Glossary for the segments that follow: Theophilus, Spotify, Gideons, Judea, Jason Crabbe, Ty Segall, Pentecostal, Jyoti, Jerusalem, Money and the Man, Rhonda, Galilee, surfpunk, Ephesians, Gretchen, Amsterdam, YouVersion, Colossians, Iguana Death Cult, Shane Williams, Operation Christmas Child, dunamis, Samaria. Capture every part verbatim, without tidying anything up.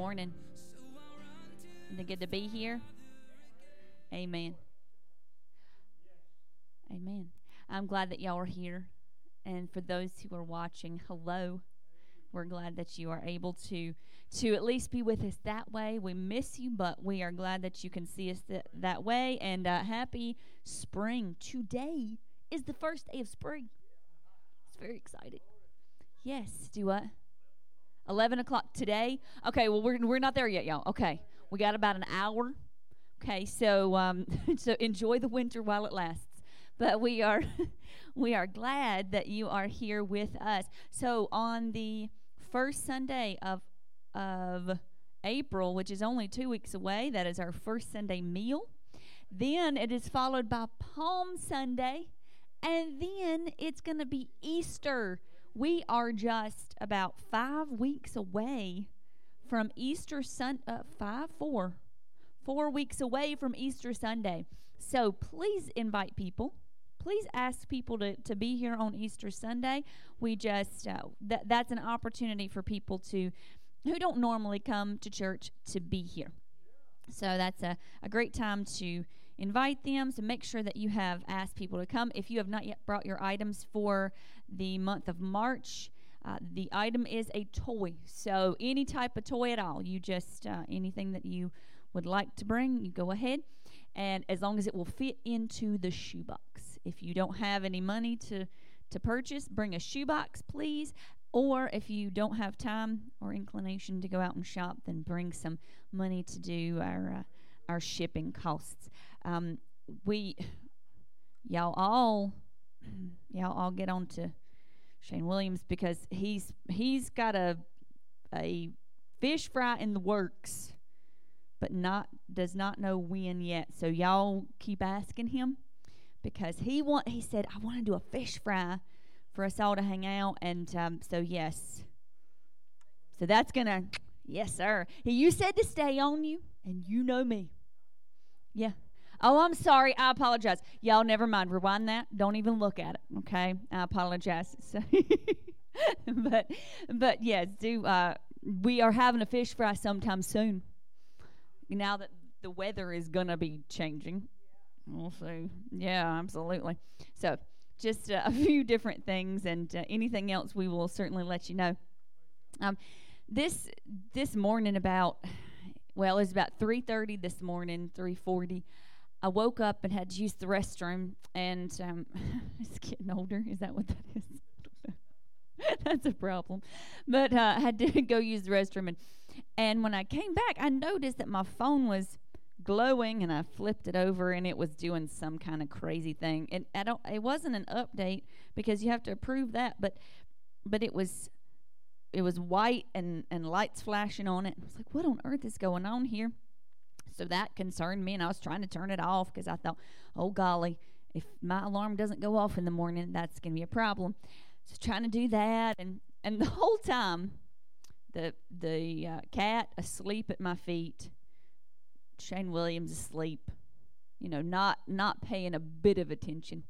morning. Isn't it good to be here? Amen. Amen. I'm glad that y'all are here. And for those who are watching, hello. We're glad that you are able to to at least be with us that way. We miss you, but we are glad that you can see us th- that way. And uh, happy spring. Today is the first day of spring. It's very exciting. Yes, do what? eleven o'clock today. Okay, well, we're we're not there yet, y'all. Okay, we got about an hour. Okay, so um, so enjoy the winter while it lasts. But we are we are glad that you are here with us. So on the first Sunday of of April, which is only two weeks away, that is our first Sunday meal. Then it is followed by Palm Sunday, and then it's going to be Easter. We are just about five weeks away from Easter Sunday. Uh, five, four, four weeks away from Easter Sunday. So please invite people. Please ask people to, to be here on Easter Sunday. We just, uh, th- that's an opportunity for people to, who don't normally come to church, to be here. So that's a, a great time to invite them. So make sure that you have asked people to come. If you have not yet brought your items for the month of March, uh, the item is a toy. So any type of toy at all. You just, uh, anything that you would like to bring, you go ahead. And as long as it will fit into the shoebox. If you don't have any money to, to purchase, bring a shoebox, please. Or if you don't have time or inclination to go out and shop, then bring some money to do our uh, our shipping costs. Um, we, y'all all, y'all all get on to Shane Williams because he's he's got a a fish fry in the works, but not does not know when yet. So y'all keep asking him. Because he want, he said, I want to do a fish fry for us all to hang out. And um, so, yes. So that's going to, yes, sir. You said to stay on you, and you know me. Yeah. Oh, I'm sorry. I apologize. Y'all, never mind. Rewind that. Don't even look at it, okay? I apologize. So but, but yes, do uh, we are having a fish fry sometime soon. Now that the weather is going to be changing. We'll see. Yeah, absolutely. So just uh, a few different things, and uh, anything else we will certainly let you know. Um, this this morning about, well, it was about three thirty this morning, three forty. I woke up and had to use the restroom, and um, it's getting older. Is that what that is? I don't know. That's a problem. But uh, I had to go use the restroom, and, and when I came back, I noticed that my phone was glowing, and I flipped it over, and it was doing some kind of crazy thing. And I don't, it wasn't an update because you have to approve that, but but it was it was white and and lights flashing on it. I was like, what on earth is going on here? So that concerned me, and I was trying to turn it off because I thought, oh golly, if my alarm doesn't go off in the morning, that's gonna be a problem. So trying to do that, and and the whole time the the uh, cat asleep at my feet, Shane Williams asleep, you know, not not paying a bit of attention.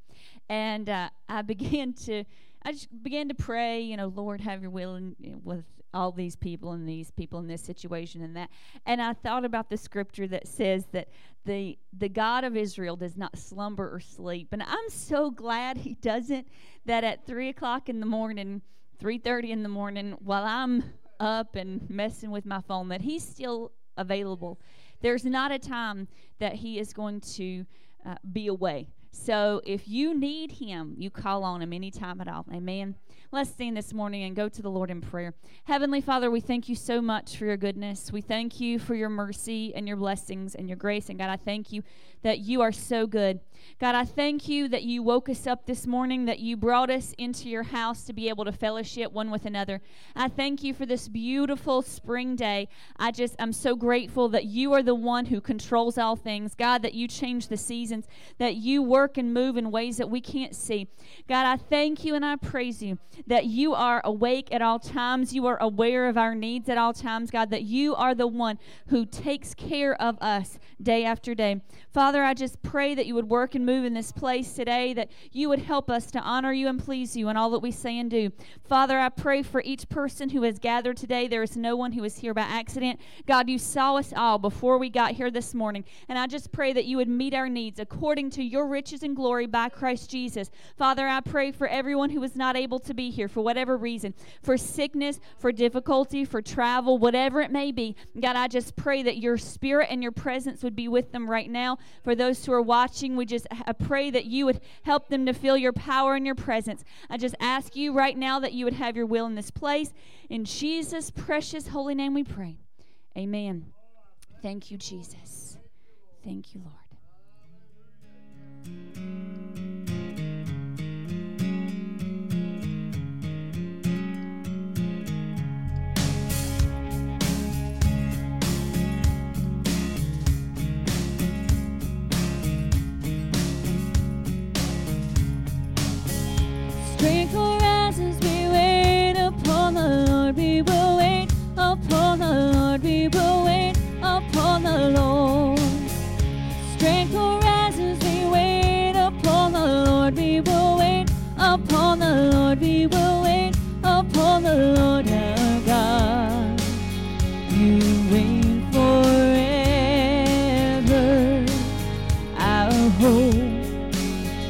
And uh, I began to, I just began to pray, you know, Lord, have your will in, in, with all these people and these people in this situation and that. And I thought about the scripture that says that the the God of Israel does not slumber or sleep. And I'm so glad he doesn't, that at three o'clock in the morning, three thirty in the morning, while I'm up and messing with my phone, that he's still available. There's not a time that he is going to uh, be away. So if you need him, you call on him anytime at all. Amen. Let's stand this morning and go to the Lord in prayer. Heavenly Father, we thank you so much for your goodness. We thank you for your mercy and your blessings and your grace. And God, I thank you that you are so good. God, I thank you that you woke us up this morning, that you brought us into your house to be able to fellowship one with another. I thank you for this beautiful spring day. I just, I'm so grateful that you are the one who controls all things. God, that you change the seasons, that you work work and move in ways that we can't see. God, I thank you and I praise you that you are awake at all times. You are aware of our needs at all times, God, that you are the one who takes care of us day after day. Father, I just pray that you would work and move in this place today, that you would help us to honor you and please you in all that we say and do. Father, I pray for each person who has gathered today. There is no one who is here by accident. God, you saw us all before we got here this morning, and I just pray that you would meet our needs according to your riches and glory by Christ Jesus. Father, I pray for everyone who is not able to be here for whatever reason, for sickness, for difficulty, for travel, whatever it may be. God, I just pray that your spirit and your presence would be with them right now. For those who are watching, we just I pray that you would help them to feel your power and your presence. I just ask you right now that you would have your will in this place. In Jesus' precious holy name we pray. Amen. Thank you, Jesus. Thank you, Lord. Strength will rise as we wait upon the Lord. We will wait upon the Lord. We will wait upon the Lord. Strength will rise as we wait upon the Lord. We will wait upon the Lord. We will wait upon the Lord our God. You reign forever, our hope,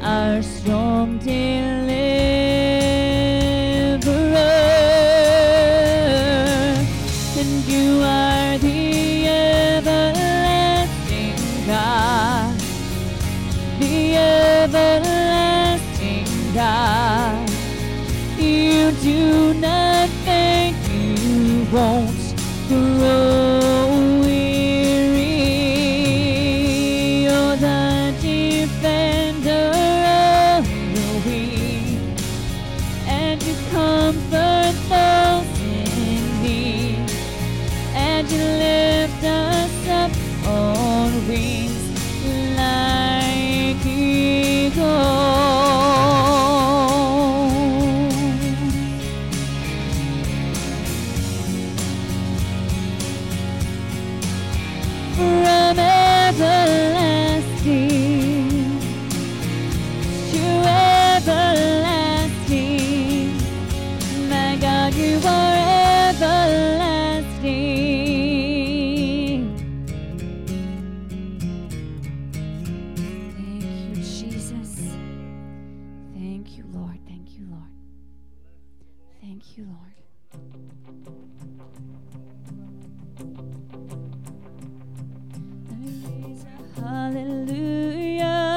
our strong Thank you, Lord. Thank you, Lord. Thank you, Lord. Let me raise a hallelujah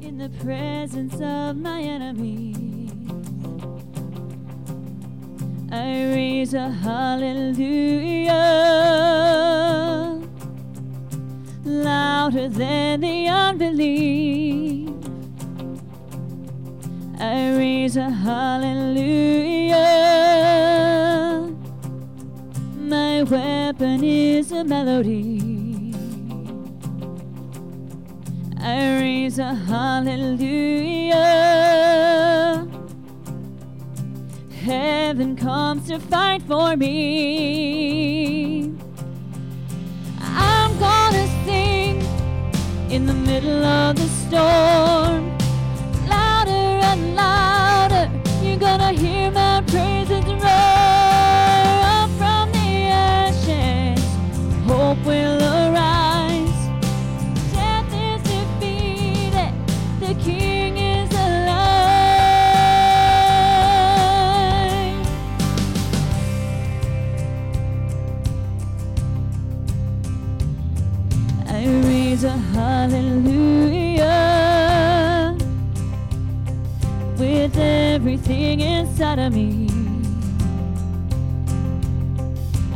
in the presence of my enemies. I raise a hallelujah louder than the unbelief. I raise a hallelujah. My weapon is a melody. I raise a hallelujah. Heaven comes to fight for me. I'm gonna sing in the middle of the storm. Louder, you're gonna hear my praises roar. Up from the ashes, hope will arise. Death is defeated, the King is alive. I raise a hallelujah with everything inside of me.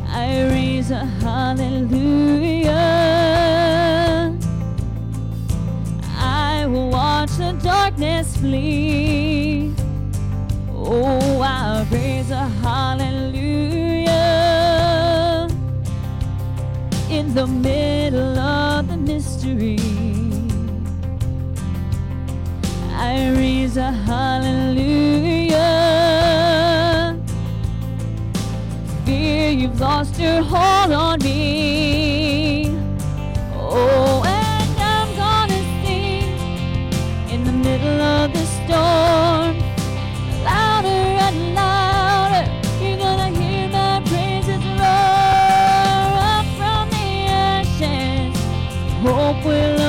I raise a hallelujah. I will watch the darkness flee. Oh, I raise a hallelujah in the middle of the mystery. I raise a hallelujah. Fear, you've lost your hold on me. Oh, and I'm gonna sing in the middle of the storm. Louder and louder, you're gonna hear my praises roar. Up from the ashes, hope will arise.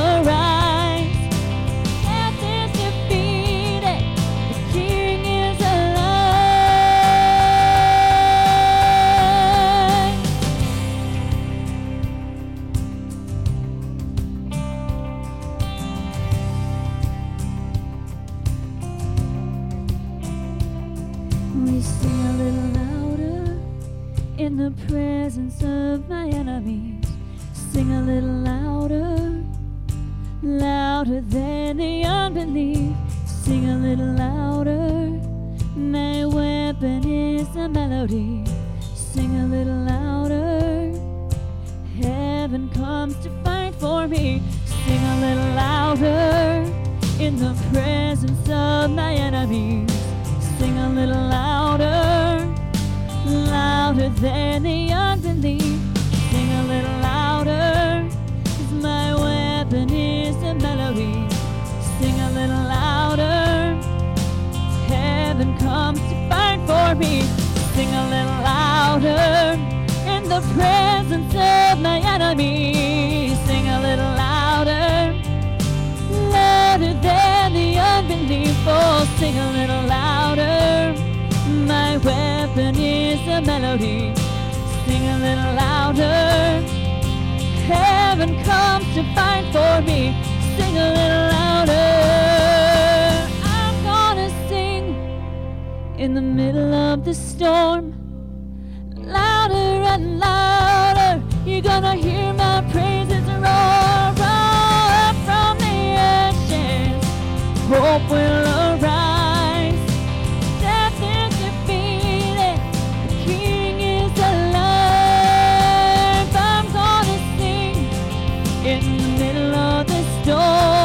In the presence of my enemies, sing a little louder, louder than the unbelief. Sing a little louder, my weapon is a melody. Sing a little louder, heaven comes to fight for me. Sing a little louder, in the presence of my enemies. Sing a little louder, louder than the unbelief. Sing a little louder, 'cause my weapon is a melody. Sing a little louder, heaven comes to fight for me. Sing a little louder, in the presence of my enemy. Sing a little louder, louder than the unbelief. Oh, sing a little louder, my weapon is a melody. Sing a little louder, heaven comes to fight for me. Sing a little louder. I'm gonna sing in the middle of the storm. Louder and louder, you're gonna hear my praises roar. Roar from the ashes, hope will arise. Storm.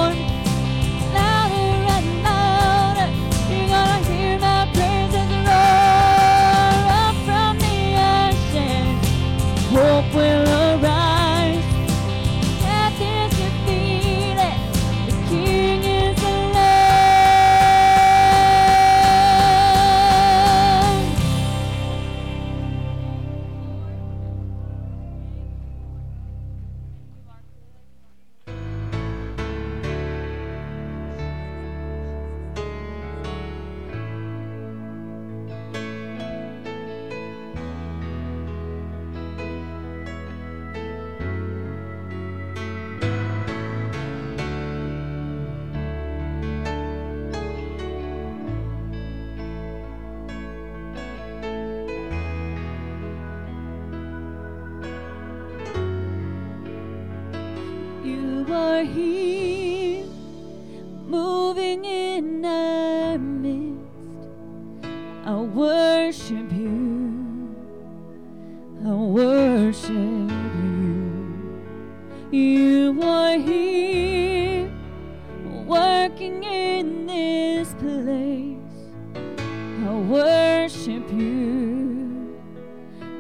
working in this place. I worship you,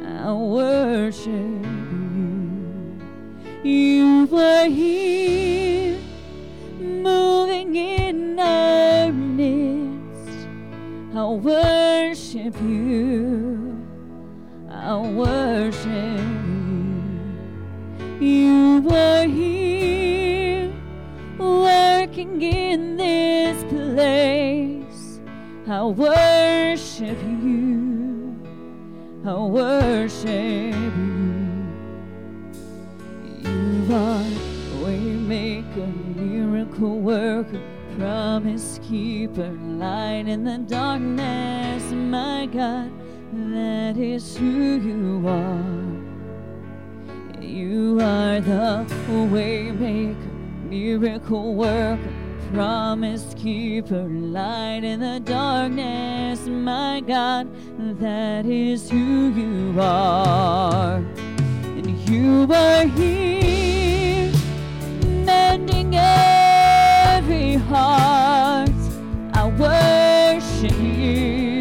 I worship you. You were here, moving in our midst. I worship you, I worship you. You were here, working in this place. I worship you, I worship you. You are waymaker, miracle worker, promise keeper, light in the darkness, my God. That is who you are. You are the waymaker, miracle worker, promise keeper, light in the darkness, my God. That is who you are. And you are here, mending every heart. I worship you,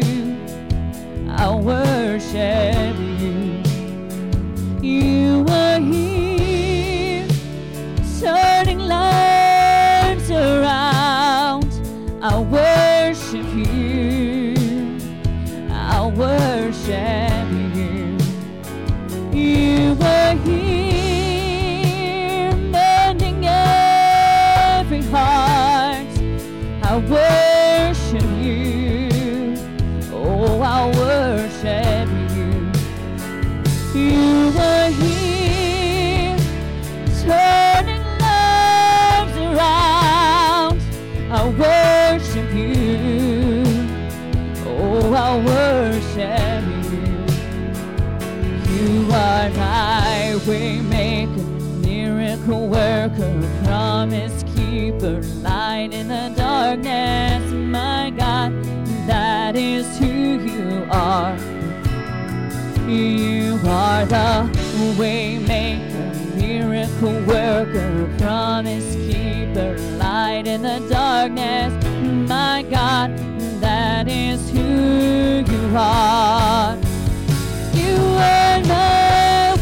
I worship you. You are here, turning lives around. I worship you, I worship you. You are here, mending every heart. I worship you, oh, I worship you. You were here, turning lives around. I worship you, oh, I worship you. You are my waymaker, miracle worker, promise keeper, light in the darkness, my God. That is who you are. You are the waymaker, miracle worker, promise keeper, light in the darkness, my God. That is who you are. You are the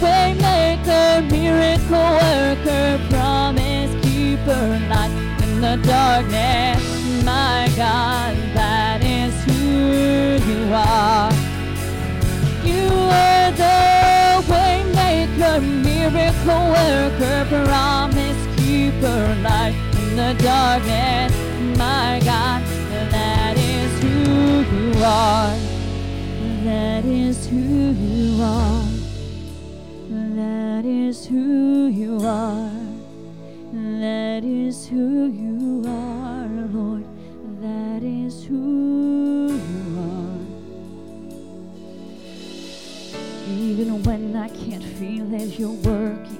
waymaker, miracle worker, promise keeper, light in the darkness, my God. That is who you are. You are the waymaker, miracle worker, promise keeper, light in the darkness, my God. That is who you are. That is who you are. That is who you are. That is who you are, Lord. That is who you are. Even when I can't feel it, you're working.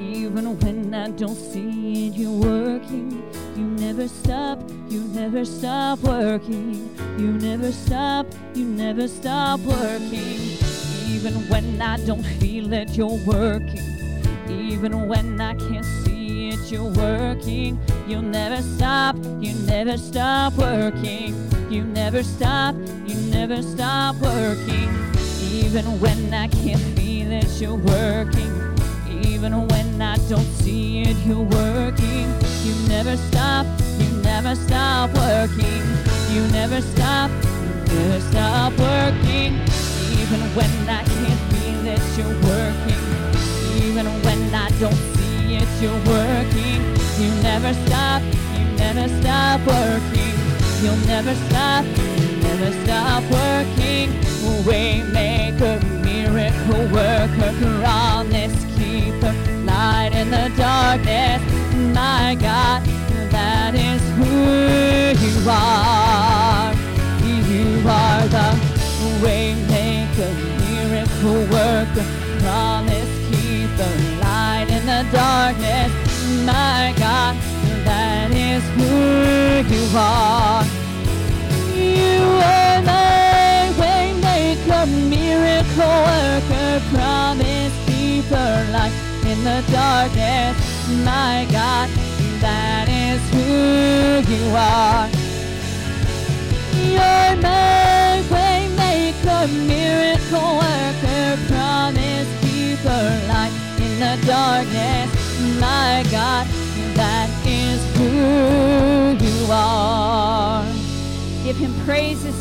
Even when I don't see it, you're working. You never stop, you never stop working. You never stop, you never stop working. Even when I don't feel it, you're working. Even when I can't see it, you're working. You never stop, you never stop working. You never stop, you never stop working. Even when I can't feel it, you're working. Even when I don't see it, you're working. You never stop, you never stop working. You never stop, you never stop working. Even when I can't feel it, you're working. Even when I don't see it, you're working. You never stop, you never stop working. You'll never stop, you never stop working. Waymaker, miracle worker, promise keeper, light in the darkness, my God. That is who you are. You are the waymaker, miracle worker, promise keeper, light in the darkness, my God. That is who you are. You are my waymaker, miracle worker, promise keeper, light in the darkness, my God. That is who you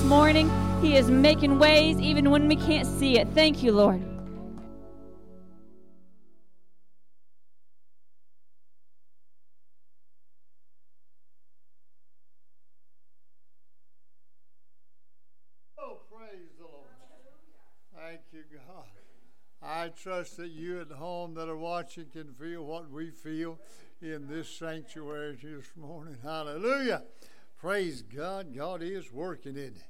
morning. He is making ways even when we can't see it. Thank you, Lord. Oh, praise the Lord. Thank you, God. I trust that you at home that are watching can feel what we feel in this sanctuary this morning. Hallelujah. Praise God. God is working, isn't He?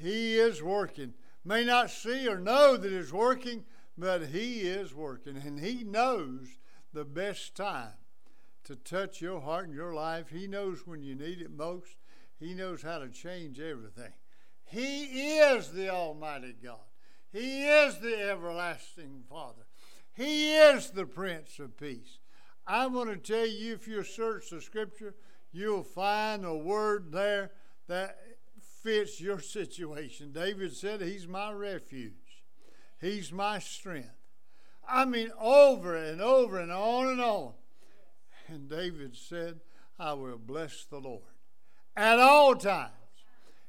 He is working. May not see or know that He's working, but He is working. And He knows the best time to touch your heart and your life. He knows when you need it most. He knows how to change everything. He is the Almighty God. He is the everlasting Father. He is the Prince of Peace. I want to tell you, if you search the Scripture, you'll find a word there that fits your situation. David said, He's my refuge. He's my strength. I mean, over and over and on and on. And David said, I will bless the Lord at all times.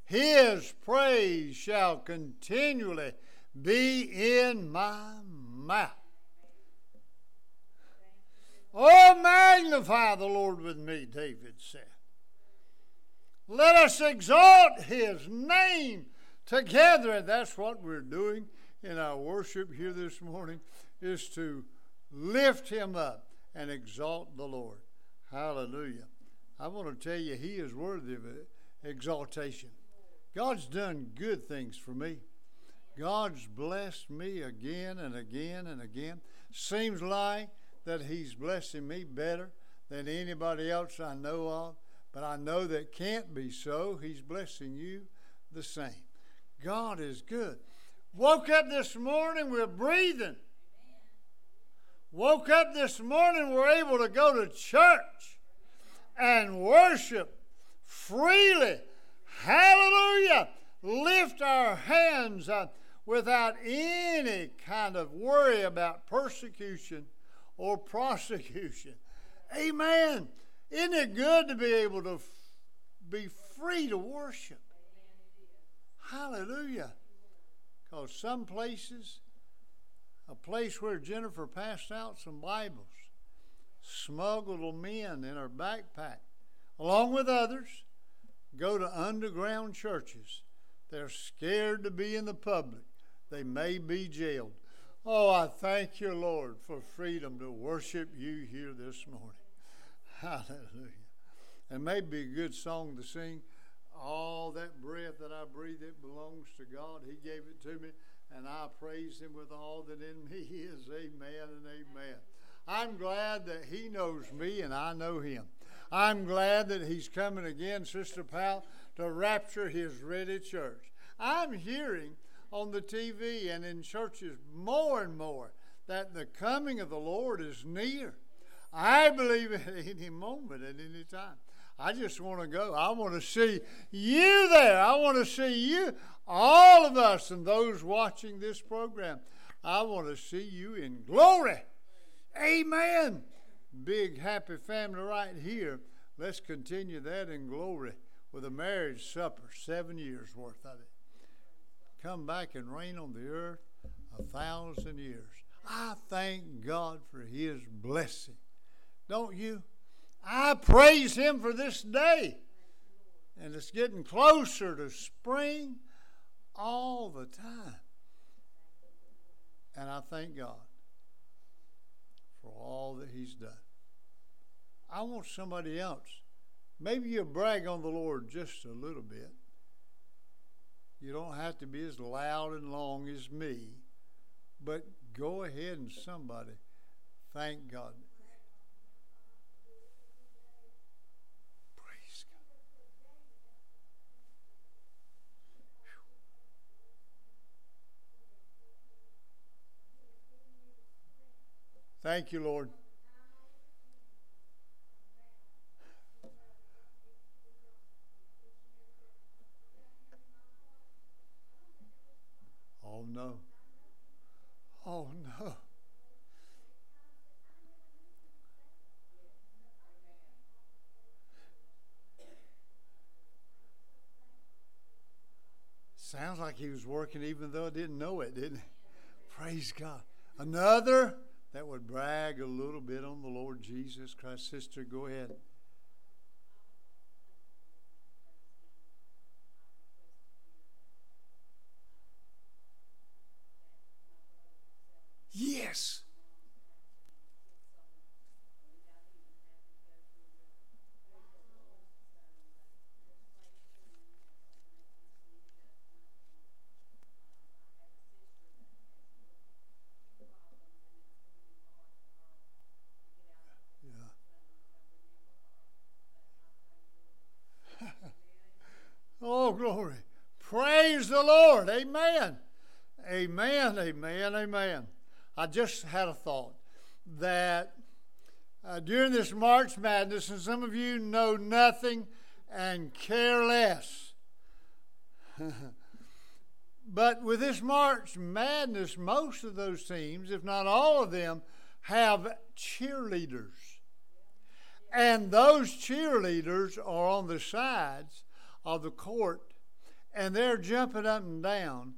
His praise shall continually be in my mouth. Oh, magnify the Lord with me, David said. Let us exalt His name together. And that's what we're doing in our worship here this morning, is to lift Him up and exalt the Lord. Hallelujah. I want to tell you, He is worthy of exaltation. God's done good things for me. God's blessed me again and again and again. Seems like that He's blessing me better than anybody else I know of, but I know that can't be so. He's blessing you the same. God is good. Woke up this morning, we're breathing. Woke up this morning, we're able to go to church and worship freely. Hallelujah! Lift our hands up without any kind of worry about persecution or prosecution. Amen. Isn't it good to be able to f- be free to worship? Hallelujah. Because some places, a place where Jennifer passed out some Bibles, smuggled them in in her backpack, along with others, go to underground churches. They're scared to be in the public. They may be jailed. Oh, I thank you, Lord, for freedom to worship you here this morning. Hallelujah. And maybe a good song to sing. All that breath that I breathe, it belongs to God. He gave it to me, and I praise Him with all that in me is. Amen and amen. I'm glad that He knows me and I know Him. I'm glad that He's coming again, Sister Powell, to rapture His ready church. I'm hearing on the T V and in churches more and more that the coming of the Lord is near. I believe at any moment, at any time. I just want to go. I want to see you there. I want to see you, all of us and those watching this program. I want to see you in glory. Amen. Big happy family right here. Let's continue that in glory with a marriage supper, seven years worth of it. Come back and reign on the earth a thousand years. I thank God for His blessing. Don't you? I praise Him for this day. And it's getting closer to spring all the time. And I thank God for all that He's done. I want somebody else. Maybe you'll brag on the Lord just a little bit. You don't have to be as loud and long as me, but go ahead and somebody thank God. Praise God. Whew. Thank you, Lord. Oh, no. Oh, no. Sounds like he was working even though I didn't know it, didn't it? Praise God. Another that would brag a little bit on the Lord Jesus Christ. Sister, go ahead. Yes. Yeah. Oh, glory. Praise the Lord. Amen. Amen. Amen. Amen. I just had a thought that uh, during this March Madness, and some of you know nothing and care less. But with this March Madness, most of those teams, if not all of them, have cheerleaders. And those cheerleaders are on the sides of the court, and they're jumping up and down.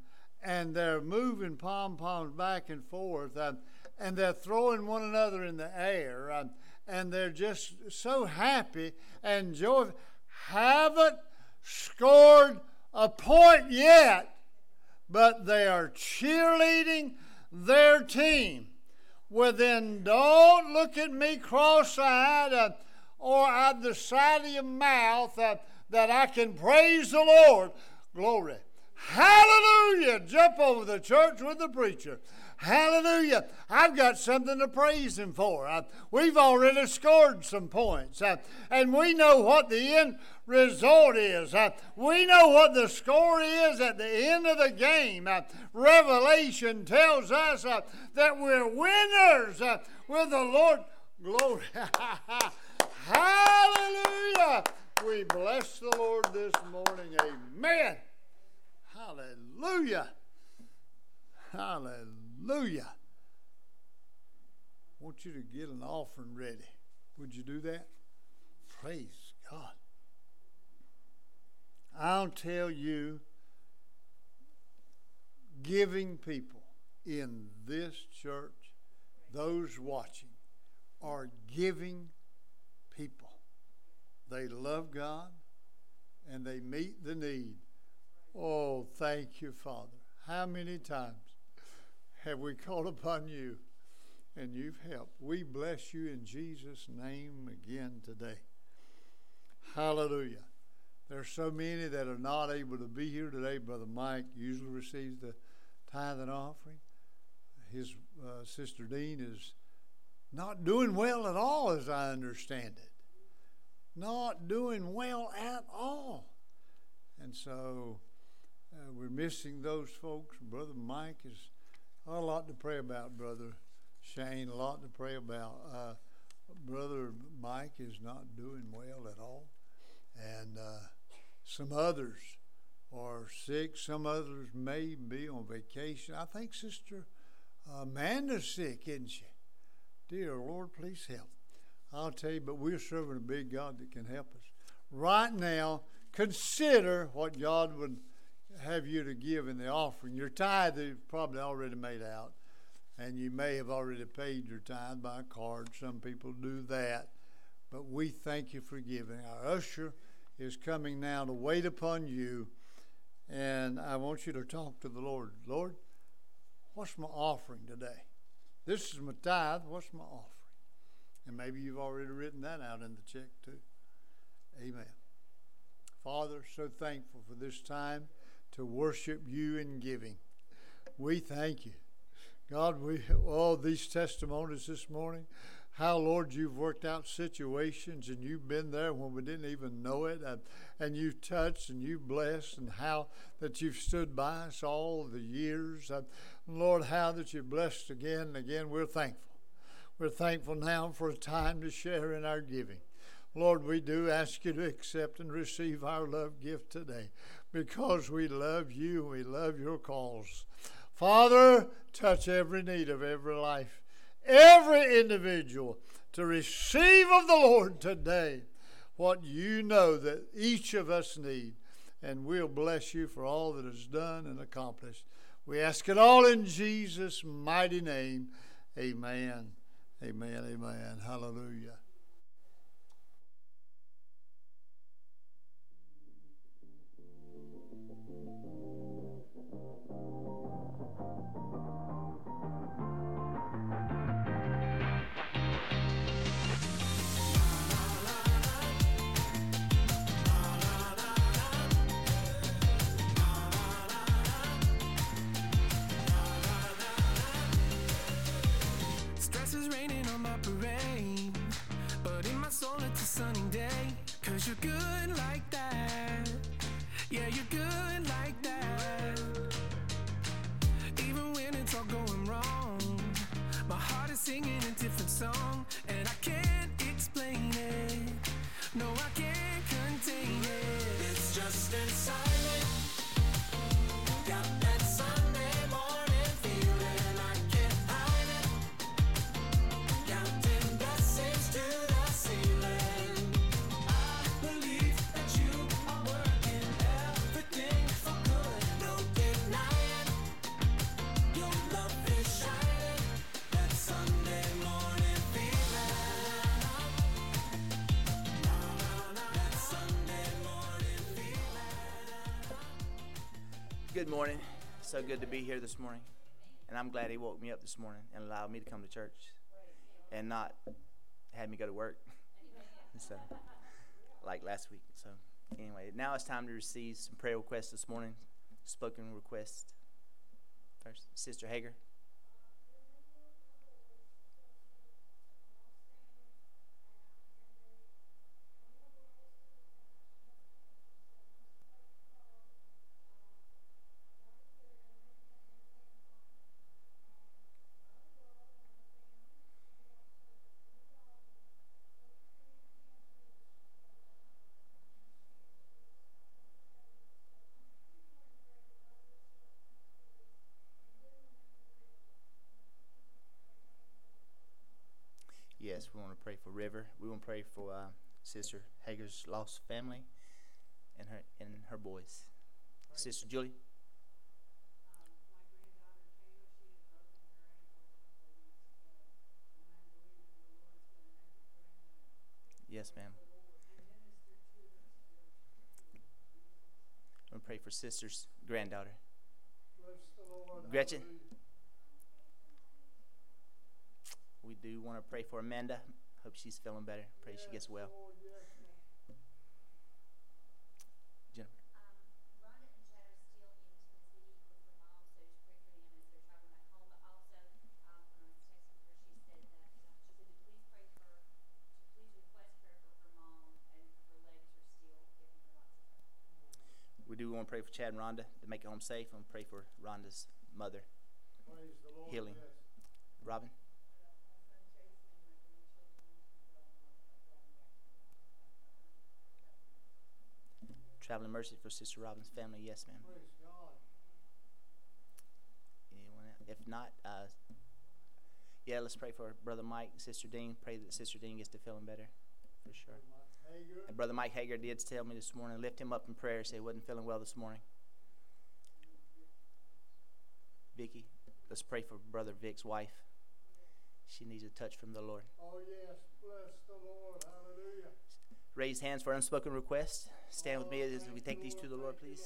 And they're moving pom-poms back and forth. Um, and they're throwing one another in the air. Um, and they're just so happy and joyful. Haven't scored a point yet, but they are cheerleading their team. Well, then don't look at me cross-eyed uh, or out the side of your mouth uh, that I can praise the Lord. Glory. Hallelujah! Jump over the church with the preacher. Hallelujah! I've got something to praise him for. I, we've already scored some points. I, and we know what the end result is. I, we know what the score is at the end of the game. I, Revelation tells us uh, that we're winners uh, with the Lord. Glory. Hallelujah! We bless the Lord this morning. Amen. Hallelujah. Hallelujah. I want you to get an offering ready. Would you do that? Praise God. I'll tell you, giving people in this church, those watching, are giving people. They love God and they meet the need. Oh, thank you, Father. How many times have we called upon you and you've helped? We bless you in Jesus' name again today. Hallelujah. There are so many that are not able to be here today. Brother Mike usually receives the tithe and offering. His uh, sister Dean is not doing well at all, as I understand it. Not doing well at all. And so... Uh, we're missing those folks. Brother Mike is a lot to pray about. Brother Shane, a lot to pray about. Uh, Brother Mike is not doing well at all. And uh, some others are sick. Some others may be on vacation. I think Sister Amanda's sick, isn't she? Dear Lord, please help. I'll tell you, but we're serving a big God that can help us. Right now, consider what God would have you to give in the offering. Your tithe is probably already made out, and you may have already paid your tithe by a card. Some people do that, but we thank you for giving. Our usher is coming now to wait upon you, and I want you to talk to the Lord. Lord, what's my offering today? This is my tithe. What's my offering? And maybe you've already written that out in the check too. Amen. Father, so thankful for this time to worship you in giving. We thank you. God, we all oh, these testimonies this morning, how, Lord, you've worked out situations and you've been there when we didn't even know it, and, and you've touched and you've blessed, and how that you've stood by us all the years. And Lord, how that you've blessed again and again. We're thankful. We're thankful now for a time to share in our giving. Lord, we do ask you to accept and receive our love gift today, because we love you, we love your cause. Father, touch every need of every life, every individual to receive of the Lord today what you know that each of us need. and we'll bless you for all that is done and accomplished. We ask it all in Jesus' mighty name. Amen. Amen. Amen. Hallelujah. Sunny day, 'cause you're good like that. Yeah, you're good like that. Even when it's all going wrong, my heart is singing a different song, and I can't explain it. No, I can't contain it. It's just inside me. Got that Sunday morning feeling, I can't hide it. Counting blessings to Good morning. So good to be here this morning, and I'm glad he woke me up this morning and allowed me to come to church and not had me go to work so, like last week. So anyway, now it's time to receive some prayer requests this morning. Spoken request first, Sister Hager. Yes, we want to pray for River. We want to pray for uh, Sister Hager's lost family and her and her boys. Sister Julie. Yes, ma'am. We want to pray for Sister's granddaughter, Gretchen. We do want to pray for Amanda. Hope she's feeling better. Pray she gets well. Jennifer. We do want to pray for Chad and Rhonda to make it home safe, and pray for Rhonda's mother. Healing. Robin. Traveling mercy for Sister Robin's family. Yes, ma'am. Anyone else? If not, uh, yeah, let's pray for Brother Mike and Sister Dean. Pray that Sister Dean gets to feeling better, for sure. And Brother Mike Hager did tell me this morning, lift him up in prayer. Say he wasn't feeling well this morning. Vicky, let's pray for Brother Vic's wife. She needs a touch from the Lord. Oh, yes, bless the Lord. Hallelujah. Raise hands for unspoken requests. Stand with me as we take these to the Lord, please.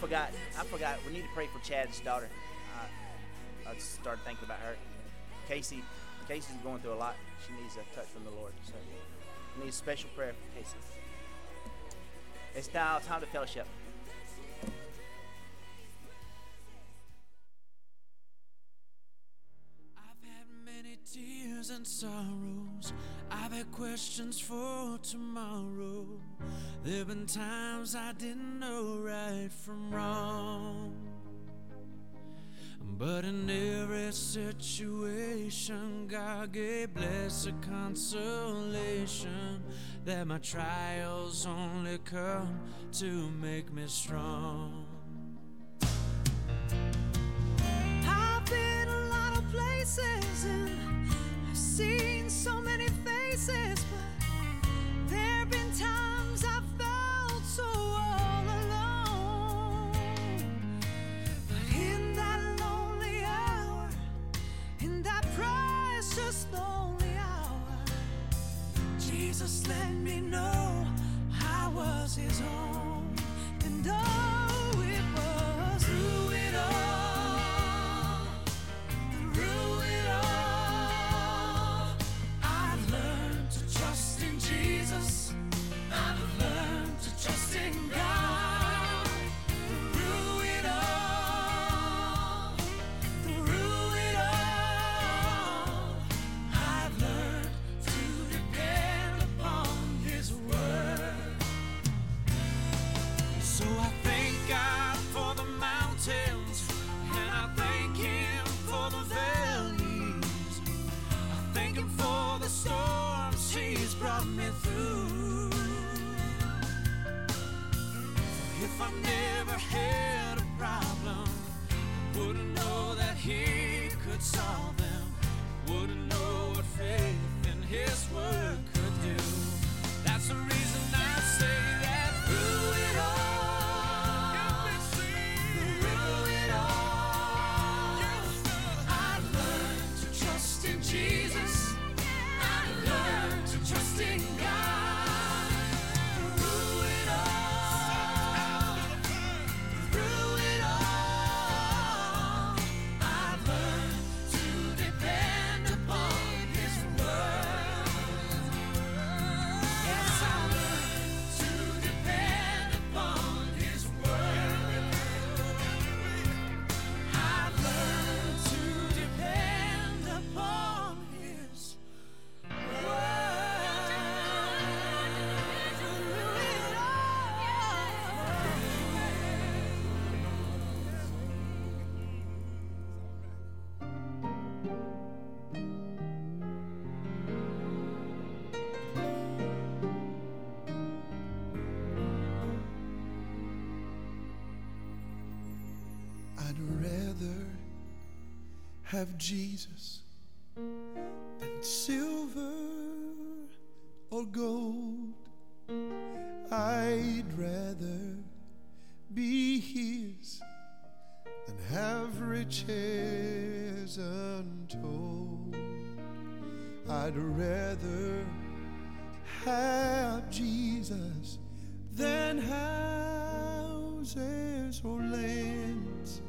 Forgot, I forgot. We need to pray for Chad's daughter. I, I started thinking about her. Casey, Casey's going through a lot. She needs a touch from the Lord. So we need a special prayer for Casey. It's now time to fellowship. I've had many tears and sorrows. I've had questions for tomorrow. There have been times I didn't know right from wrong. But in every situation, God gave blessed consolation, that my trials only come to make me strong. I've been a lot of places and I've seen so many faces, but there have been times I've so all alone. But in that lonely hour, in that precious lonely hour, Jesus let me know I was his own. And oh, it was through it all, through it all, I've learned to trust in Jesus. I've learned to trust in God, through it all, through it all, I've learned to depend upon his word. So I thank God for the mountains, and I thank him for the valleys, I thank him for the storms he's brought me through. If I never had a problem, I wouldn't know that he could solve them. I wouldn't know what faith in his word could do. That's the reason I say that through it all, through it all, I learned to trust in Jesus. I learned to trust in God. Ball. have Jesus than silver or gold. I'd rather be his than have riches untold. I'd rather have Jesus than houses or lands.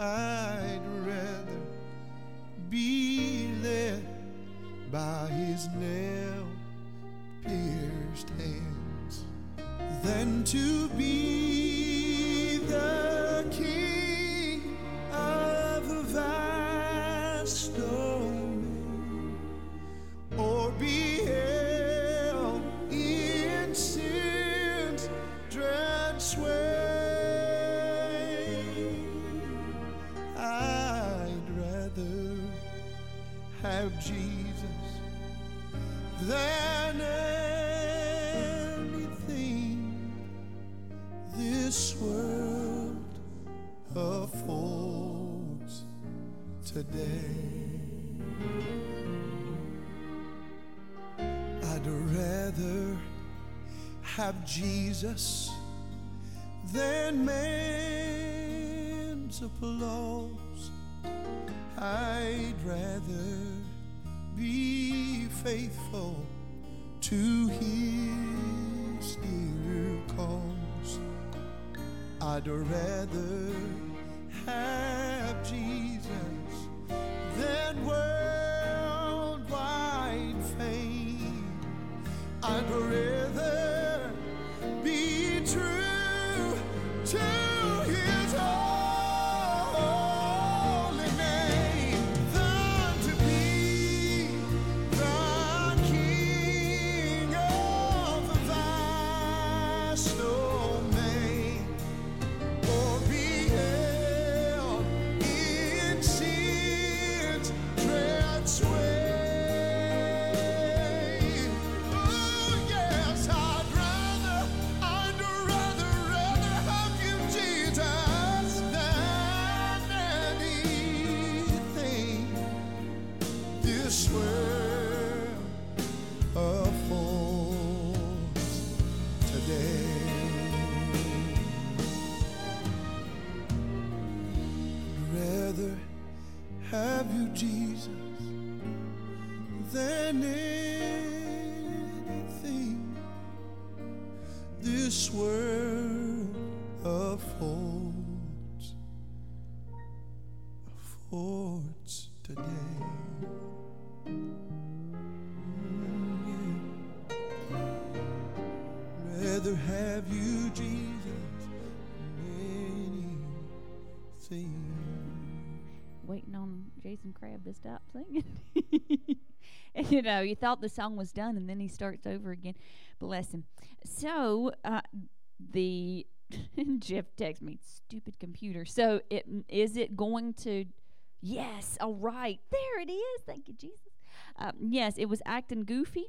I'd rather be led by his nail-pierced hands than to be the king of a vast domain, or be held in sin's dread sway. I'd rather have Jesus than anything this world affords today. I'd rather have Jesus than man's applause. I'd rather be faithful to his dear cause. I'd rather have Jesus than worldwide fame. I'd rather be true to his heart. Jason Crabbe to stop singing. You know, you thought the song was done, and then he starts over again. Bless him. So uh, the Jeff texts me, "Stupid computer." So it is it going to? Yes. All right. There it is. Thank you, Jesus. Um, yes, it was acting goofy,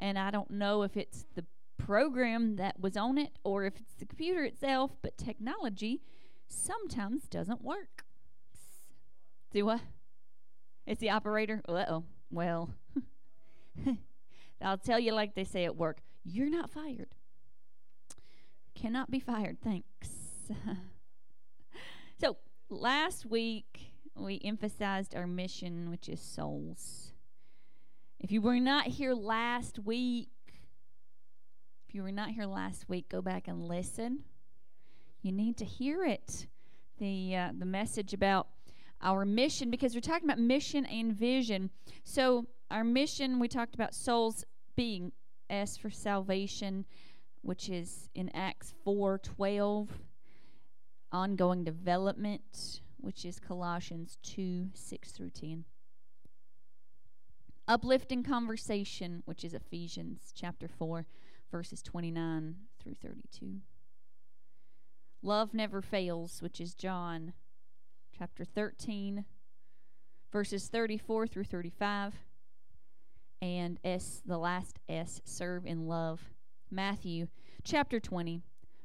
and I don't know if it's the program that was on it or if it's the computer itself. But technology sometimes doesn't work. See what? It's the operator. Uh-oh. Well, I'll tell you like they say at work. You're not fired. Cannot be fired. Thanks. So last week we emphasized our mission, which is souls. If you were not here last week, if you were not here last week, go back and listen. You need to hear it. The uh, the message about our mission, because we're talking about mission and vision. So our mission, we talked about souls being S for salvation, which is in Acts four twelve. Ongoing development, which is Colossians two six through ten. Uplifting conversation, which is Ephesians chapter four verses twenty-nine through thirty-two. Love never fails, which is John chapter thirteen, verses thirty-four through thirty-five. And S, the last S, serve in love. Matthew chapter twenty,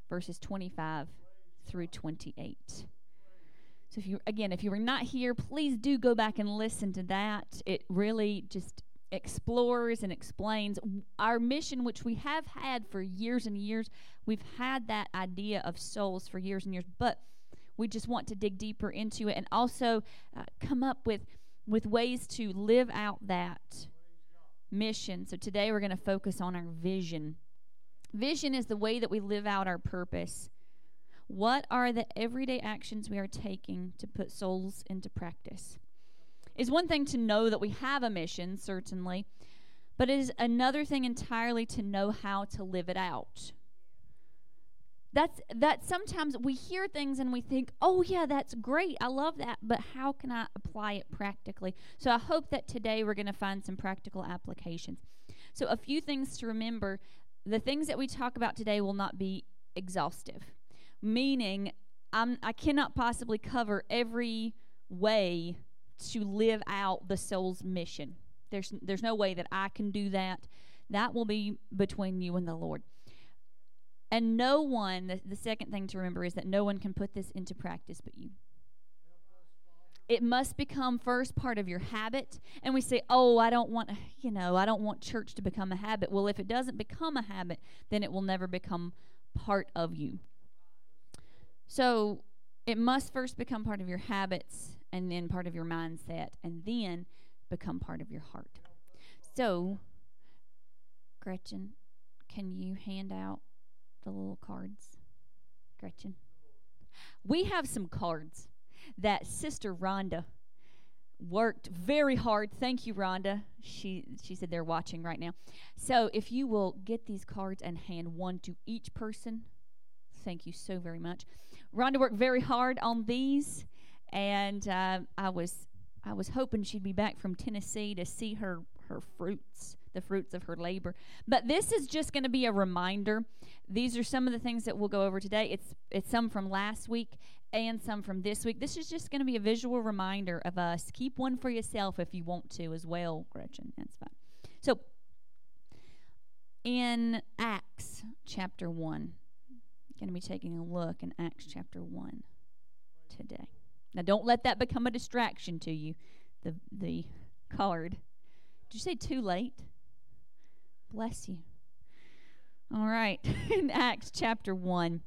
verses twenty-five through twenty-eight. So if you, again, if you were not here, please do go back and listen to that. It really just explores and explains our mission, which we have had for years and years. We've had that idea of souls for years and years, but we just want to dig deeper into it and also uh, come up with, with ways to live out that mission. So today we're going to focus on our vision. Vision is the way that we live out our purpose. What are the everyday actions we are taking to put souls into practice? It's one thing to know that we have a mission, certainly, but it is another thing entirely to know how to live it out. That's that sometimes we hear things and we think, oh yeah, that's great, I love that, but how can I apply it practically? So I hope that today we're going to find some practical applications. So a few things to remember. The things that we talk about today will not be exhaustive, meaning I'm, I cannot possibly cover every way to live out the soul's mission. There's, there's no way that I can do that. That will be between you and the Lord. And no one, the, the second thing to remember is that no one can put this into practice but you. It must become first part of your habit. And we say, oh, I don't want, you know, I don't want church to become a habit. Well, if it doesn't become a habit, then it will never become part of you. So it must first become part of your habits and then part of your mindset and then become part of your heart. So, Gretchen, can you hand out the little cards? Gretchen. We have some cards that Sister Rhonda worked very hard. Thank you, Rhonda. She she said they're watching right now. So if you will get these cards and hand one to each person, thank you so very much. Rhonda worked very hard on these, and uh, I was I was hoping she'd be back from Tennessee to see her, her fruits, the fruits of her labor. But this is just going to be a reminder. These are some of the things that we'll go over today. It's it's some from last week and some from this week. This is just going to be a visual reminder of us. Keep one for yourself if you want to as well, Gretchen. That's fine. So in Acts chapter one, going to be taking a look in Acts chapter one today. Now, don't let that become a distraction to you, the the card. Did you say too late? Bless you. All right, in Acts chapter one,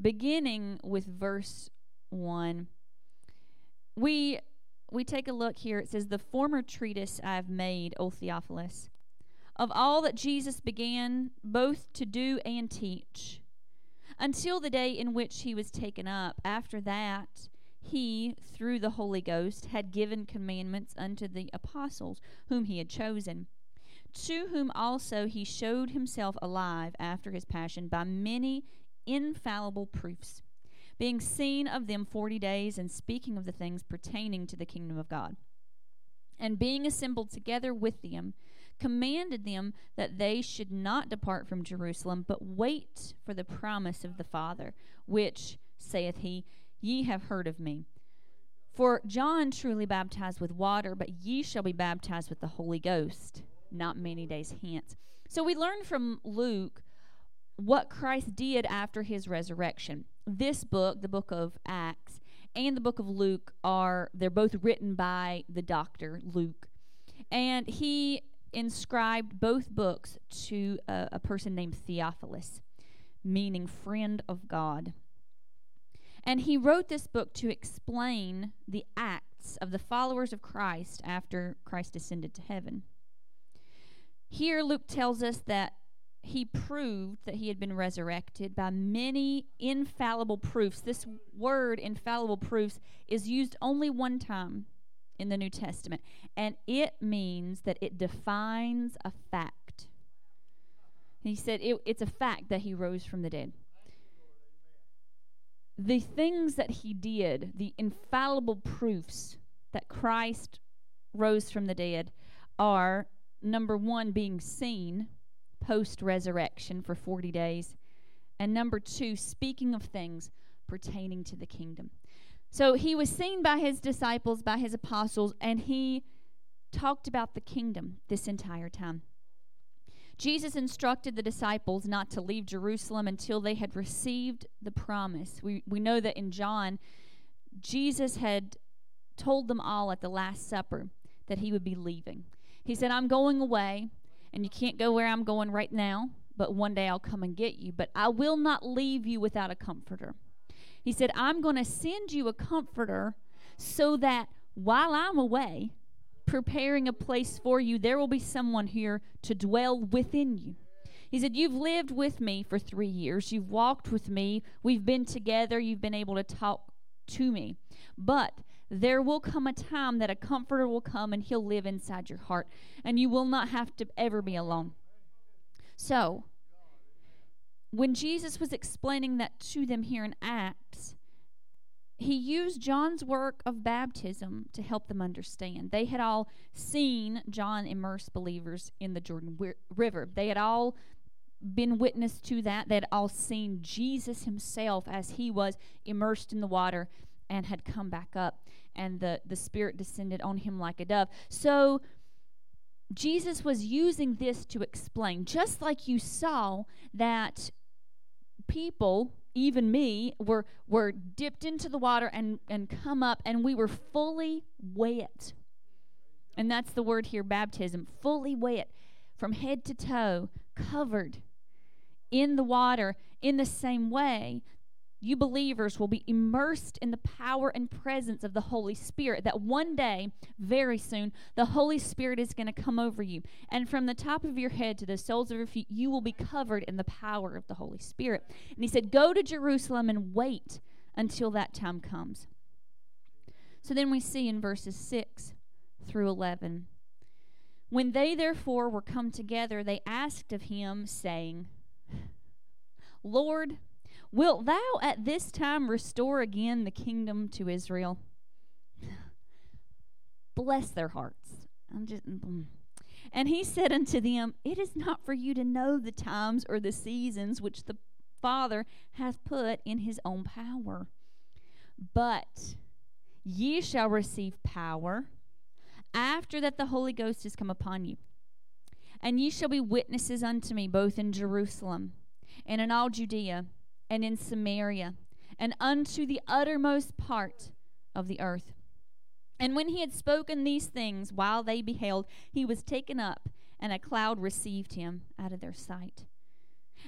beginning with verse one, we we take a look here. It says, "The former treatise I have made, O Theophilus, of all that Jesus began both to do and teach, until the day in which he was taken up. After that, he, through the Holy Ghost, had given commandments unto the apostles whom he had chosen, to whom also he showed himself alive after his passion by many infallible proofs, being seen of them forty days, and speaking of the things pertaining to the kingdom of God. And being assembled together with them, commanded them that they should not depart from Jerusalem, but wait for the promise of the Father, which, saith he, ye have heard of me. For John truly baptized with water, but ye shall be baptized with the Holy Ghost not many days hence." So we learn from Luke what Christ did after his resurrection. This book, the book of Acts, and the book of Luke are, they're both written by the doctor, Luke. And he inscribed both books to a, a person named Theophilus, meaning friend of God. And he wrote this book to explain the acts of the followers of Christ after Christ ascended to heaven. Here Luke tells us that he proved that he had been resurrected by many infallible proofs. This word, infallible proofs, is used only one time in the New Testament, and it means that it defines a fact. He said it, it's a fact that he rose from the dead. The things that he did, the infallible proofs that Christ rose from the dead are, number one, being seen post-resurrection for forty days, and number two, speaking of things pertaining to the kingdom. So he was seen by his disciples, by his apostles, and he talked about the kingdom this entire time. Jesus instructed the disciples not to leave Jerusalem until they had received the promise. We we know that in John, Jesus had told them all at the Last Supper that he would be leaving. He said, I'm going away, and you can't go where I'm going right now, but one day I'll come and get you. But I will not leave you without a comforter. He said, I'm going to send you a comforter so that while I'm away, preparing a place for you, there will be someone here to dwell within you. He said, you've lived with me for three years. You've walked with me. We've been together. You've been able to talk to me. But there will come a time that a comforter will come and he'll live inside your heart, and you will not have to ever be alone. So, when Jesus was explaining that to them here in Acts, he used John's work of baptism to help them understand. They had all seen John immerse believers in the Jordan River. They had all been witness to that. They had all seen Jesus himself as he was immersed in the water and had come back up, and the, the Spirit descended on him like a dove. So Jesus was using this to explain, just like you saw that people, even me, were were dipped into the water and, and come up, and we were fully wet. And that's the word here, baptism, fully wet, from head to toe, covered in the water. In the same way, you believers will be immersed in the power and presence of the Holy Spirit, that one day, very soon, the Holy Spirit is going to come over you. And from the top of your head to the soles of your feet, you will be covered in the power of the Holy Spirit. And he said, go to Jerusalem and wait until that time comes. So then we see in verses six through eleven, when they therefore were come together, they asked of him, saying, Lord, wilt thou at this time restore again the kingdom to Israel? Bless their hearts. I'm just, and he said unto them, it is not for you to know the times or the seasons which the Father hath put in his own power. But ye shall receive power after that the Holy Ghost is come upon you. And ye shall be witnesses unto me both in Jerusalem and in all Judea, and in Samaria, and unto the uttermost part of the earth. And when he had spoken these things, while they beheld, he was taken up, and a cloud received him out of their sight.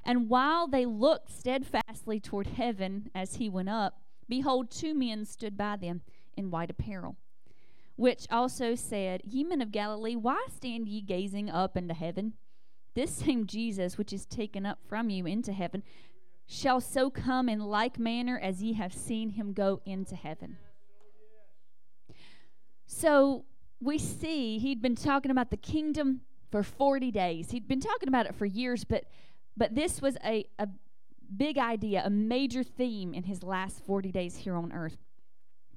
And while they looked steadfastly toward heaven as he went up, behold, two men stood by them in white apparel, which also said, Ye men of Galilee, why stand ye gazing up into heaven? This same Jesus which is taken up from you into heaven shall so come in like manner as ye have seen him go into heaven. So we see he'd been talking about the kingdom for forty days. He'd been talking about it for years, but but this was a, a big idea, a major theme in his last forty days here on earth,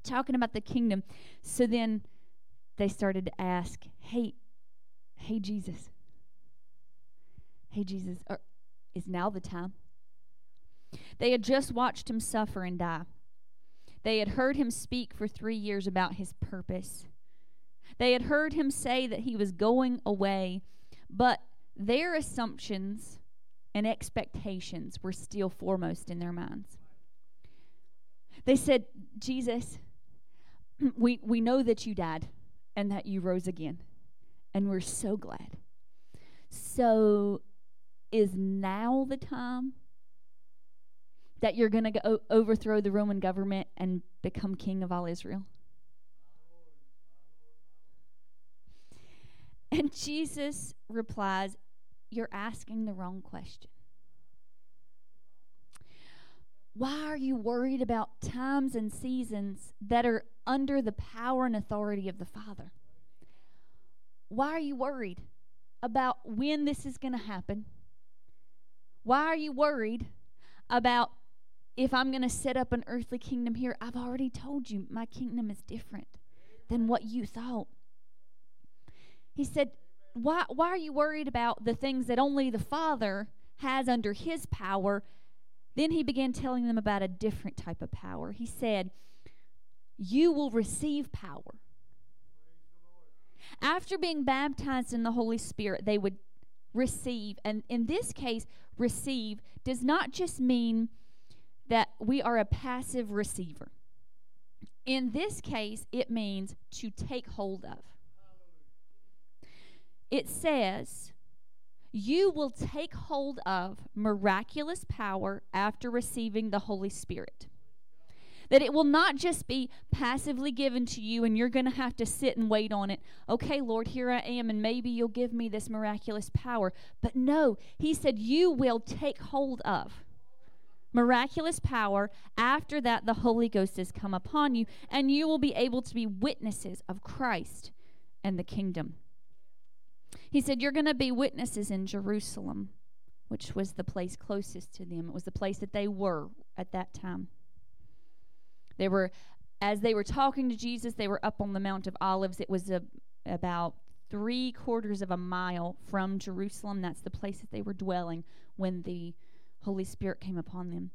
talking about the kingdom. So then they started to ask, hey, hey, Jesus, hey, Jesus, are, is now the time? They had just watched him suffer and die. They had heard him speak for three years about his purpose. They had heard him say that he was going away, but their assumptions and expectations were still foremost in their minds. They said, Jesus, we, we know that you died and that you rose again, and we're so glad. So is now the time that you're going to overthrow the Roman government and become king of all Israel? And Jesus replies, you're asking the wrong question. Why are you worried about times and seasons that are under the power and authority of the Father? Why are you worried about when this is going to happen? Why are you worried about, if I'm going to set up an earthly kingdom here? I've already told you my kingdom is different than what you thought. He said, why, why are you worried about the things that only the Father has under his power? Then he began telling them about a different type of power. He said, you will receive power. After being baptized in the Holy Spirit, they would receive. And in this case, receive does not just mean that we are a passive receiver. In this case, it means to take hold of. It says, you will take hold of miraculous power after receiving the Holy Spirit. That it will not just be passively given to you and you're going to have to sit and wait on it. Okay, Lord, here I am, and maybe you'll give me this miraculous power. But no, he said you will take hold of miraculous power. After that, the Holy Ghost has come upon you, and you will be able to be witnesses of Christ and the kingdom. He said, you're going to be witnesses in Jerusalem, which was the place closest to them. It was the place that they were at that time. They were, as they were talking to Jesus, they were up on the Mount of Olives. It was a, about three quarters of a mile from Jerusalem. That's the place that they were dwelling when the Holy Spirit came upon them.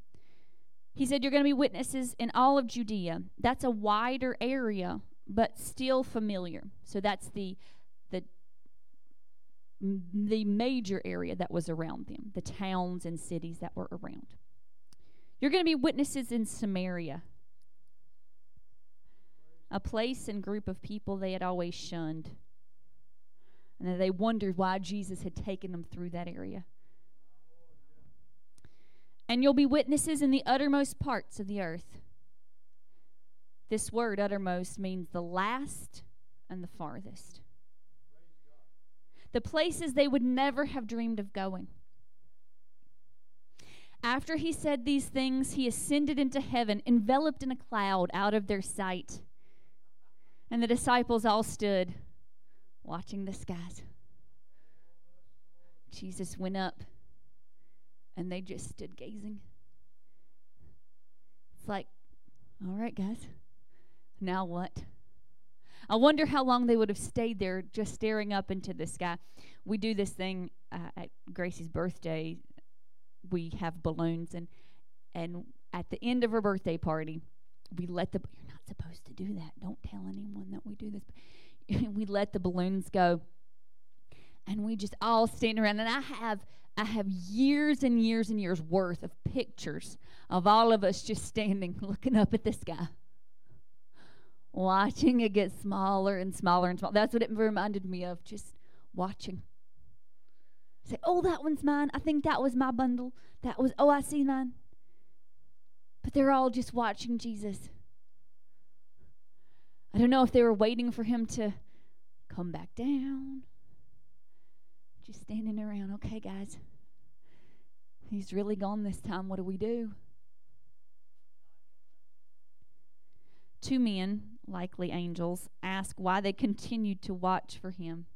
He said, you're going to be witnesses in all of Judea. That's a wider area, but still familiar. So that's the the major area that was around them, the towns and cities that were around. You're going to be witnesses in Samaria, a place and group of people they had always shunned, and they wondered why Jesus had taken them through that area. And you'll be witnesses in the uttermost parts of the earth. This word uttermost means the last and the farthest. The places they would never have dreamed of going. After he said these things, he ascended into heaven, enveloped in a cloud out of their sight. And the disciples all stood watching the skies. Jesus went up, and they just stood gazing. It's like, all right, guys, now what? I wonder how long they would have stayed there just staring up into the sky. We do this thing uh, at Gracie's birthday. We have balloons, and and at the end of her birthday party, we let the, you're not supposed to do that. Don't tell anyone that we do this. We let the balloons go, and we just all stand around. And I have, I have years and years and years worth of pictures of all of us just standing, looking up at the sky, watching it get smaller and smaller and smaller. That's what it reminded me of, just watching. Say, oh, that one's mine. I think that was my bundle. That was, oh, I see mine. But they're all just watching Jesus. I don't know if they were waiting for him to come back down. Just standing around. Okay, guys. He's really gone this time. What do we do? Two men, likely angels, ask why they continued to watch for him.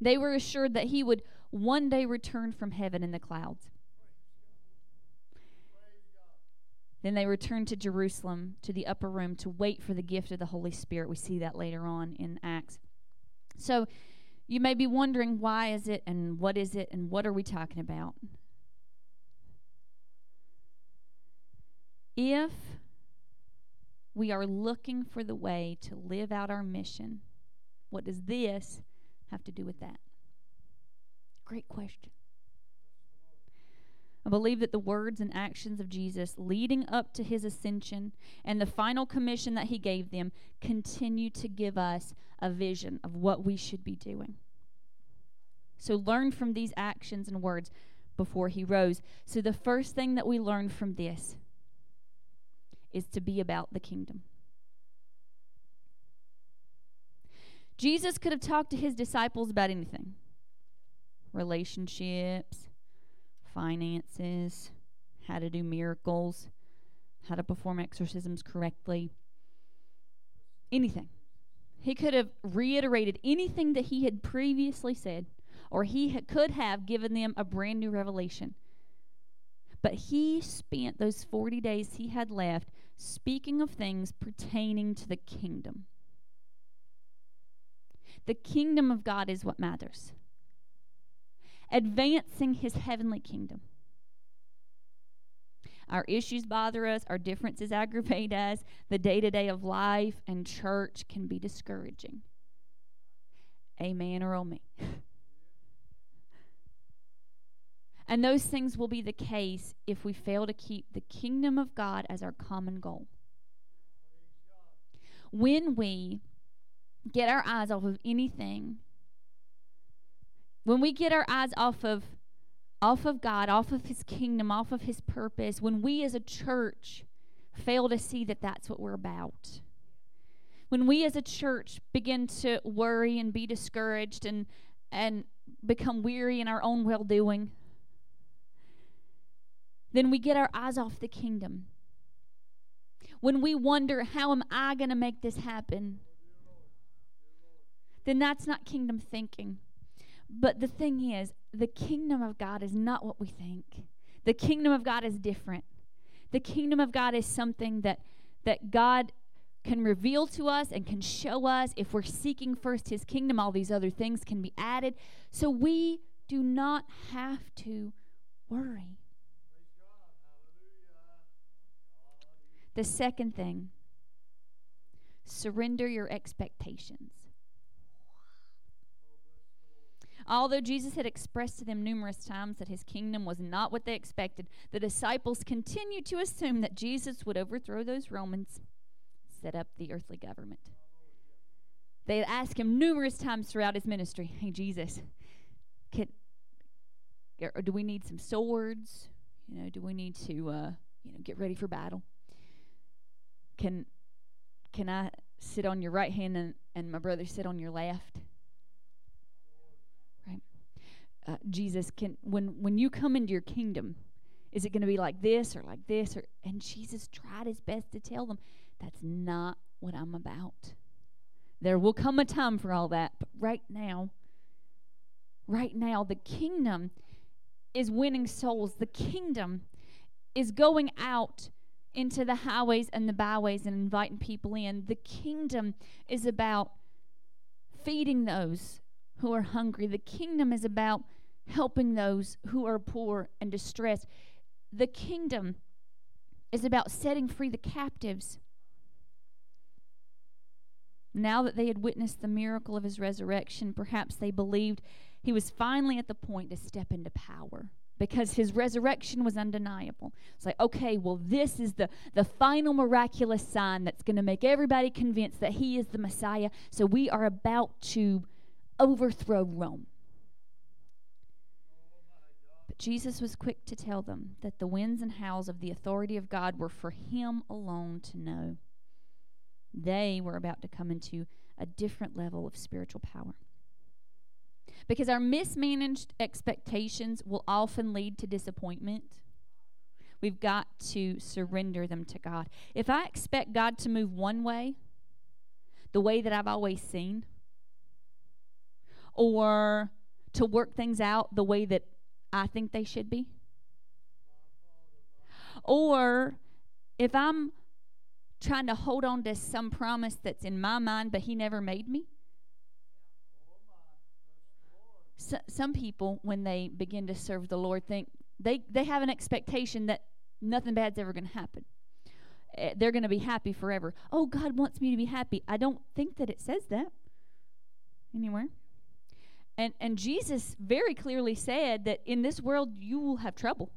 They were assured that he would one day return from heaven in the clouds. Then they returned to Jerusalem, to the upper room, to wait for the gift of the Holy Spirit. We see that later on in Acts. So you may be wondering, why is it, and what is it, and what are we talking about? If we are looking for the way to live out our mission, what does this have to do with that? Great question. I believe that the words and actions of Jesus leading up to his ascension and the final commission that he gave them continue to give us a vision of what we should be doing. So learn from these actions and words before he rose. So the first thing that we learn from this is to be about the kingdom. Jesus could have talked to his disciples about anything. Relationships, finances, how to do miracles, how to perform exorcisms correctly, anything. He could have reiterated anything that he had previously said, or he ha- could have given them a brand new revelation. But he spent those forty days he had left speaking of things pertaining to the kingdom. The kingdom of God is what matters. Advancing his heavenly kingdom. Our issues bother us. Our differences aggravate us. The day-to-day of life and church can be discouraging. Amen or oh me. And those things will be the case if we fail to keep the kingdom of God as our common goal. When we get our eyes off of anything, when we get our eyes off of off of God, off of his kingdom, off of his purpose, when we as a church fail to see that that's what we're about, when we as a church begin to worry and be discouraged and and become weary in our own well-doing, then we get our eyes off the kingdom. When we wonder, how am I going to make this happen? Then that's not kingdom thinking. But the thing is, the kingdom of God is not what we think. The kingdom of God is different. The kingdom of God is something that, that God can reveal to us and can show us. If we're seeking first his kingdom, all these other things can be added. So we do not have to worry. The second thing, surrender your expectations. Although Jesus had expressed to them numerous times that his kingdom was not what they expected, the disciples continued to assume that Jesus would overthrow those Romans, set up the earthly government. They had asked him numerous times throughout his ministry, "Hey, Jesus, can, or do we need some swords? You know, do we need to, uh, you know, get ready for battle? Can, can I sit on your right hand and, and my brother sit on your left?" Uh, Jesus, can when when you come into your kingdom, is it going to be like this or like this? Or and Jesus tried his best to tell them, that's not what I'm about. There will come a time for all that, but right now, right now, the kingdom is winning souls. The kingdom is going out into the highways and the byways and inviting people in. The kingdom is about feeding those who are hungry. The kingdom is about helping those who are poor and distressed. The kingdom is about setting free the captives. Now that they had witnessed the miracle of his resurrection, perhaps they believed he was finally at the point to step into power, because his resurrection was undeniable. It's like, okay, well, this is the, the final miraculous sign that's going to make everybody convinced that he is the Messiah, so we are about to overthrow Rome. But Jesus was quick to tell them that the winds and howls of the authority of God were for him alone to know. They were about to come into a different level of spiritual power. Because our mismanaged expectations will often lead to disappointment. We've got to surrender them to God. If I expect God to move one way, the way that I've always seen, or to work things out the way that I think they should be, or if I'm trying to hold on to some promise that's in my mind but he never made me. So, some people, when they begin to serve the Lord, think they, they have an expectation that nothing bad's ever going to happen. Uh, they're going to be happy forever. Oh, God wants me to be happy. I don't think that it says that anywhere. And and Jesus very clearly said that in this world you will have trouble.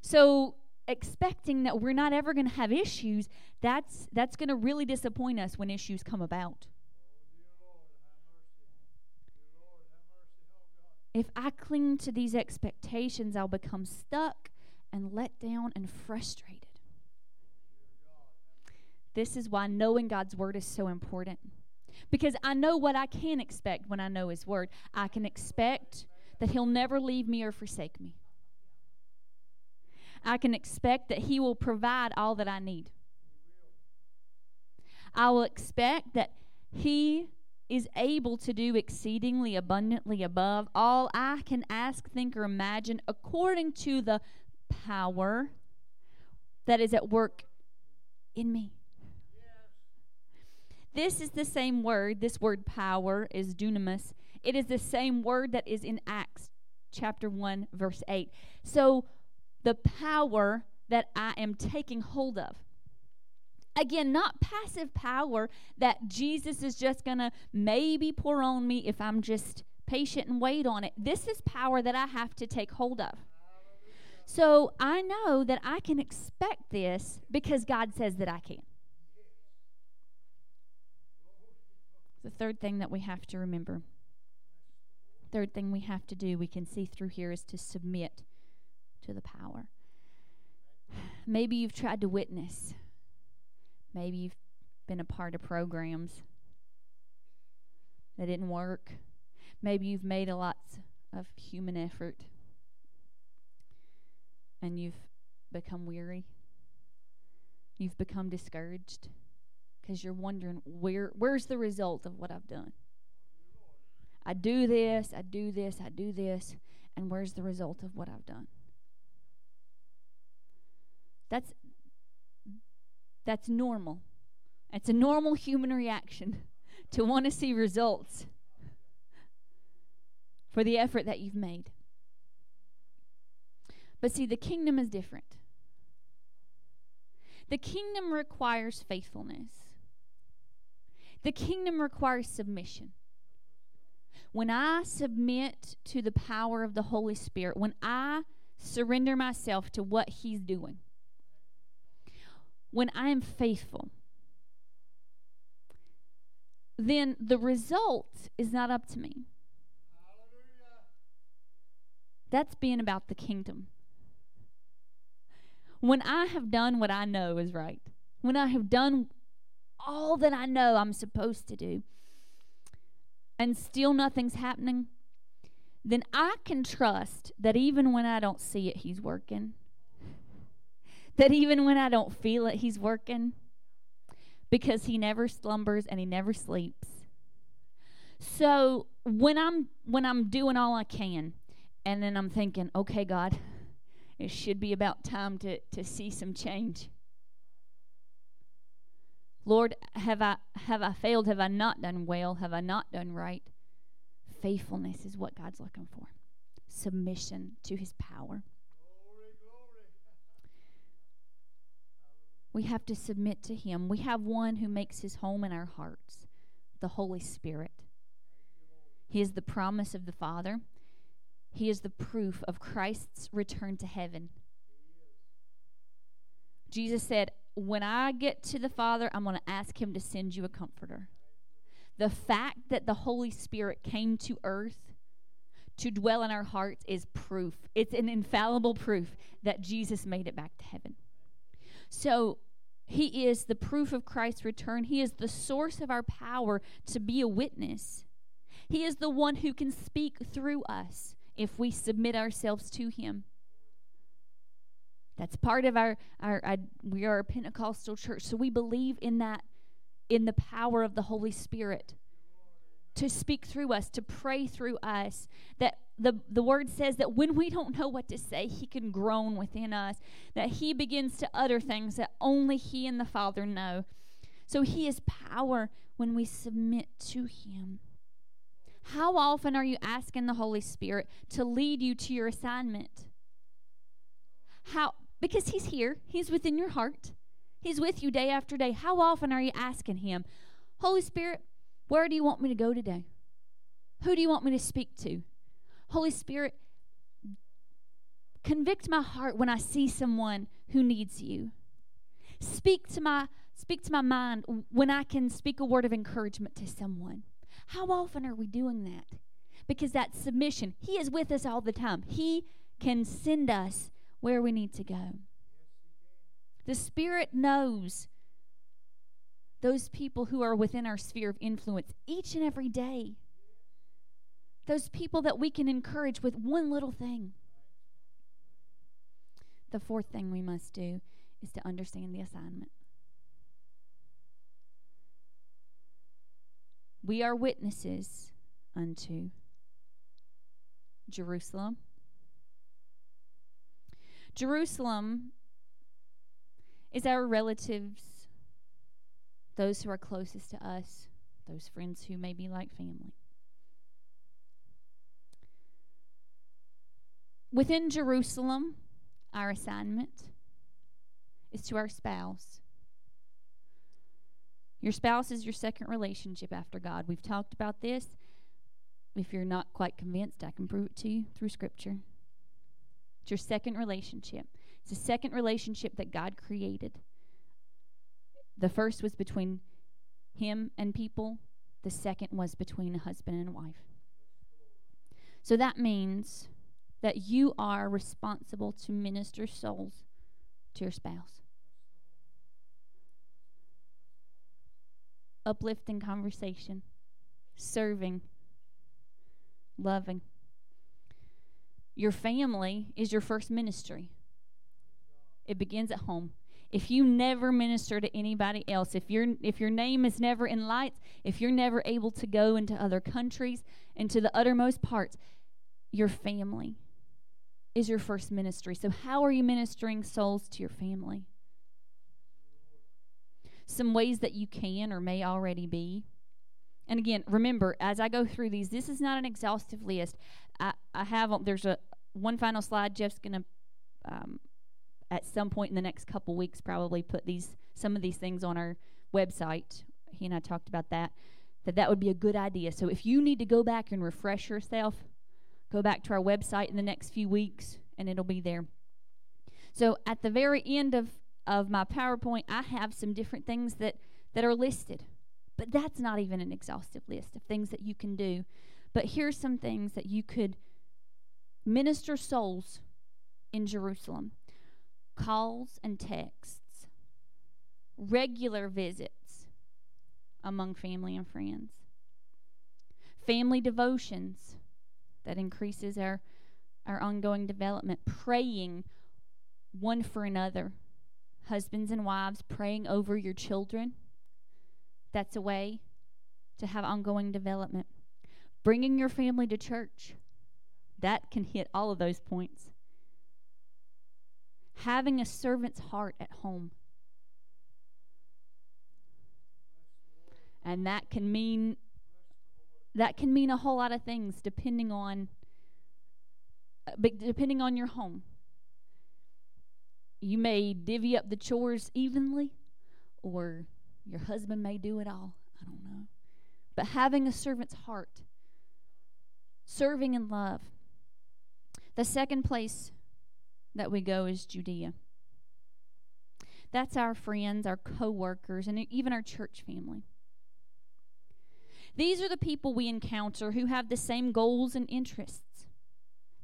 So expecting that we're not ever going to have issues, that's that's going to really disappoint us when issues come about. If I cling to these expectations, I'll become stuck and let down and frustrated. This is why knowing God's word is so important. Because I know what I can expect when I know his word. I can expect that he'll never leave me or forsake me. I can expect that he will provide all that I need. I will expect that he is able to do exceedingly abundantly above all I can ask, think, or imagine, according to the power that is at work in me. This is the same word. This word power is dunamis. It is the same word that is in Acts chapter one, verse eight. So the power that I am taking hold of. Again, not passive power that Jesus is just going to maybe pour on me if I'm just patient and wait on it. This is power that I have to take hold of. So I know that I can expect this because God says that I can. The third thing that we have to remember, third thing we have to do, we can see through here, is to submit to the power. Maybe you've tried to witness. Maybe you've been a part of programs that didn't work. Maybe you've made a lot of human effort and you've become weary. You've become discouraged because you're wondering, where where's the result of what I've done? I do this, I do this, I do this, and where's the result of what I've done? That's that's normal. It's a normal human reaction to want to see results for the effort that you've made. But see, the kingdom is different. The kingdom requires faithfulness. The kingdom requires submission. When I submit to the power of the Holy Spirit, when I surrender myself to what He's doing, when I am faithful, then the result is not up to me. Hallelujah. That's being about the kingdom. When I have done what I know is right, when I have done all that I know I'm supposed to do, and still nothing's happening, then I can trust that even when I don't see it, He's working. That even when I don't feel it, He's working. Because He never slumbers and He never sleeps. So when I'm when I'm doing all I can, and then I'm thinking, okay, God, it should be about time to, to see some change. Lord, have I have I failed? Have I not done well? Have I not done right? Faithfulness is what God's looking for. Submission to His power. Glory, glory. We have to submit to Him. We have one who makes His home in our hearts, the Holy Spirit. He is the promise of the Father. He is the proof of Christ's return to heaven. Jesus said, when I get to the Father, I'm going to ask Him to send you a comforter. The fact that the Holy Spirit came to earth to dwell in our hearts is proof. It's an infallible proof that Jesus made it back to heaven. So He is the proof of Christ's return. He is the source of our power to be a witness. He is the one who can speak through us if we submit ourselves to Him. That's part of our, our, our, we are a Pentecostal church, so we believe in that, in the power of the Holy Spirit to speak through us, to pray through us. That the, the Word says that when we don't know what to say, He can groan within us, that He begins to utter things that only He and the Father know. So He is power when we submit to Him. How often are you asking the Holy Spirit to lead you to your assignment? How? Because He's here. He's within your heart. He's with you day after day. How often are you asking Him, Holy Spirit, where do you want me to go today? Who do you want me to speak to? Holy Spirit, convict my heart when I see someone who needs you. Speak to my, speak to my mind when I can speak a word of encouragement to someone. How often are we doing that? Because that's submission. He is with us all the time. He can send us where we need to go. The Spirit knows those people who are within our sphere of influence each and every day. Those people that we can encourage with one little thing. The fourth thing we must do is to understand the assignment. We are witnesses unto Jerusalem. Jerusalem is our relatives, those who are closest to us, those friends who may be like family. Within Jerusalem, our assignment is to our spouse. Your spouse is your second relationship after God. We've talked about this. If you're not quite convinced, I can prove it to you through Scripture. It's your second relationship. It's a second relationship that God created. The first was between him and people. The second was between a husband and a wife. So that means that you are responsible to minister souls to your spouse. Uplifting conversation, serving, loving. Your family is your first ministry. It begins at home. If you never minister to anybody else, if your if your name is never in lights, if you're never able to go into other countries and to the uttermost parts, your family is your first ministry. So how are you ministering souls to your family? Some ways that you can or may already be. And again, remember, as I go through these, this is not an exhaustive list. I, I have, there's a one final slide. Jeff's going to, um, at some point in the next couple weeks, probably put these some of these things on our website. He and I talked about that, that that would be a good idea. So if you need to go back and refresh yourself, go back to our website in the next few weeks, and it'll be there. So at the very end of, of my PowerPoint, I have some different things that, that are listed. But that's not even an exhaustive list of things that you can do. But here's some things that you could minister souls in Jerusalem. Calls and texts. Regular visits among family and friends. Family devotions that increases our, our ongoing development. Praying one for another. Husbands and wives praying over your children. That's a way to have ongoing development. Bringing your family to church. That can hit all of those points. Having a servant's heart at home. And that can mean that can mean a whole lot of things depending on depending on your home. You may divvy up the chores evenly, or your husband may do it all. I don't know. But having a servant's heart. Serving in love. The second place that we go is Judea. That's our friends, our co-workers, and even our church family. These are the people we encounter who have the same goals and interests.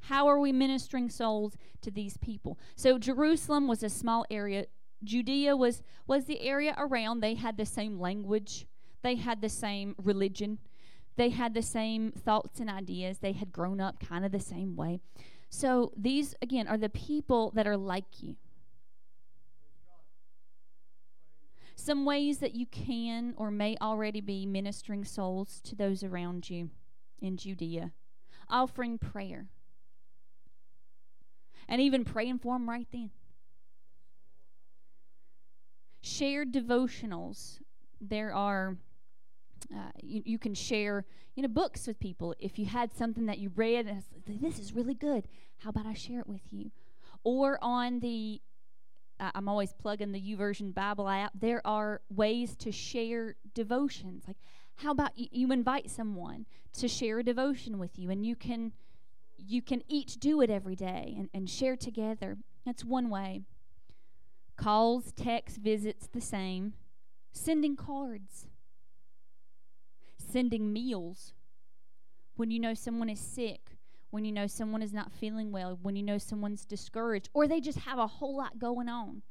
How are we ministering souls to these people? So Jerusalem was a small area. Judea was, was the area around. They had the same language. They had the same religion. They had the same thoughts and ideas. They had grown up kind of the same way. So these, again, are the people that are like you. Some ways that you can or may already be ministering souls to those around you in Judea. Offering prayer. And even praying for them right then. Shared devotionals. There are, uh, you, you can share, you know, books with people. If you had something that you read and this is really good, how about I share it with you? Or on the, uh, I'm always plugging the YouVersion Bible app, there are ways to share devotions. Like, how about y- you invite someone to share a devotion with you, and you can, you can each do it every day and, and share together. That's one way. Calls, texts, visits, the same. Sending cards. Sending meals. When you know someone is sick, when you know someone is not feeling well, when you know someone's discouraged, or they just have a whole lot going on.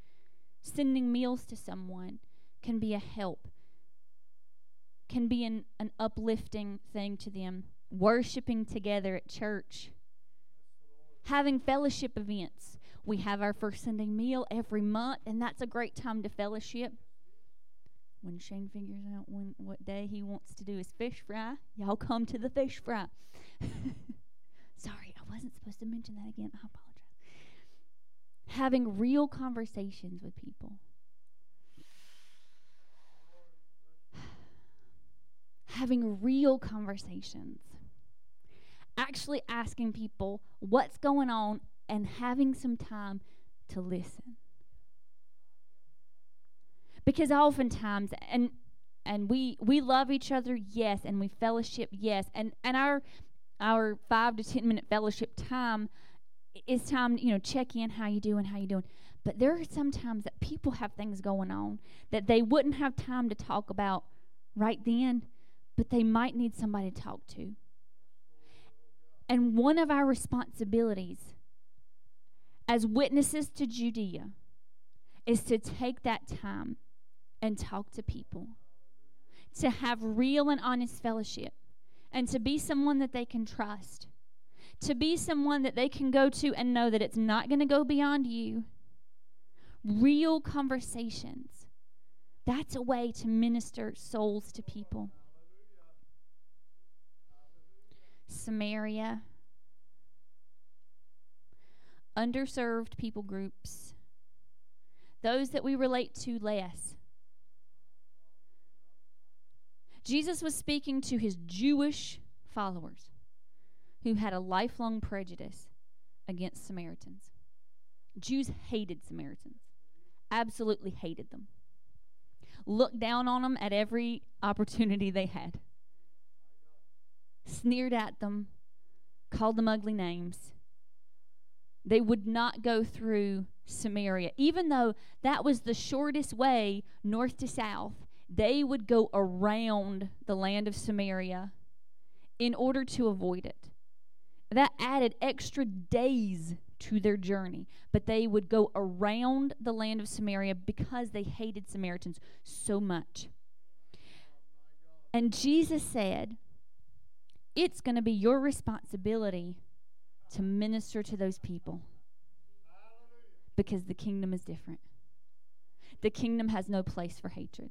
Sending meals to someone can be a help, can be an, an uplifting thing to them. Worshiping together at church. Having fellowship events. We have our first Sunday meal every month, and that's a great time to fellowship. When Shane figures out when what day he wants to do his fish fry, y'all come to the fish fry. Sorry, I wasn't supposed to mention that again. I apologize. Having real conversations with people. Having real conversations. Actually asking people what's going on, and having some time to listen. Because oftentimes, and and we, we love each other, yes, and we fellowship, yes, and, and our our five to ten minute fellowship time, it's time to, you know, check in, how you doing, how you doing. But there are some times that people have things going on that they wouldn't have time to talk about right then, but they might need somebody to talk to. And one of our responsibilities as witnesses to Judea is to take that time and talk to people, to have real and honest fellowship, and to be someone that they can trust, to be someone that they can go to and know that it's not going to go beyond you. Real conversations. That's a way to minister souls to people. Samaria. Underserved people groups. Those that we relate to less. Jesus was speaking to his Jewish followers who had a lifelong prejudice against Samaritans. Jews hated Samaritans, absolutely hated them, looked down on them at every opportunity they had, sneered at them, called them ugly names. They would not go through Samaria, even though that was the shortest way north to south. They would go around the land of Samaria in order to avoid it. That added extra days to their journey. But they would go around the land of Samaria because they hated Samaritans so much. And Jesus said, it's going to be your responsibility to minister to those people. Because the kingdom is different. The kingdom has no place for hatred.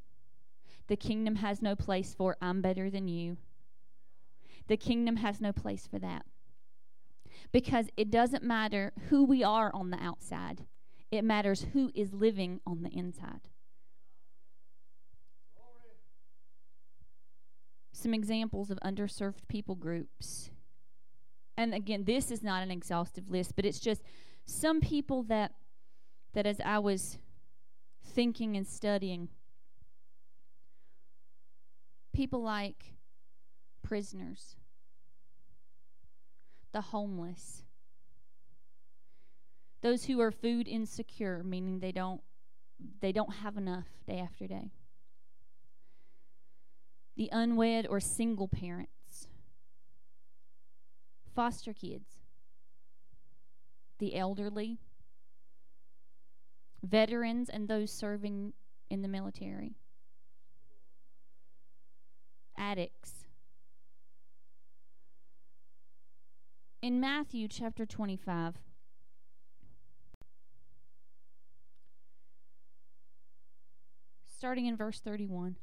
The kingdom has no place for I'm better than you. The kingdom has no place for that. Because it doesn't matter who we are on the outside. It matters who is living on the inside. Some examples of underserved people groups. And again, this is not an exhaustive list, but it's just some people that, that as I was thinking and studying, people like prisoners, the homeless, those who are food insecure, meaning they don't they don't have enough day after day, the unwed or single parents, foster kids, the elderly, veterans and those serving in the military, addicts. In Matthew chapter twenty-five, starting in verse thirty-one,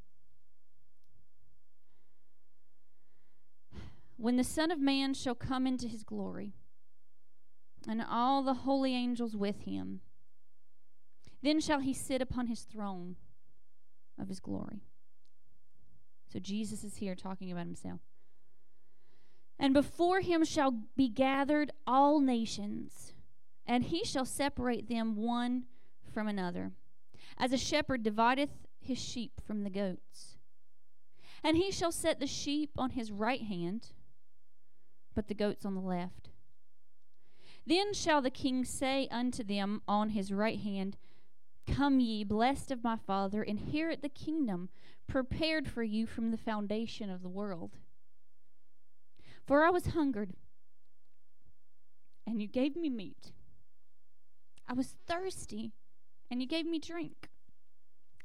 when the Son of Man shall come into his glory, and all the holy angels with him, then shall he sit upon his throne of his glory. So Jesus is here talking about himself. And before him shall be gathered all nations, and he shall separate them one from another, as a shepherd divideth his sheep from the goats. And he shall set the sheep on his right hand, but the goats on the left. Then shall the king say unto them on his right hand, Come ye, blessed of my Father, inherit the kingdom prepared for you from the foundation of the world. For I was hungered, and you gave me meat. I was thirsty, and you gave me drink.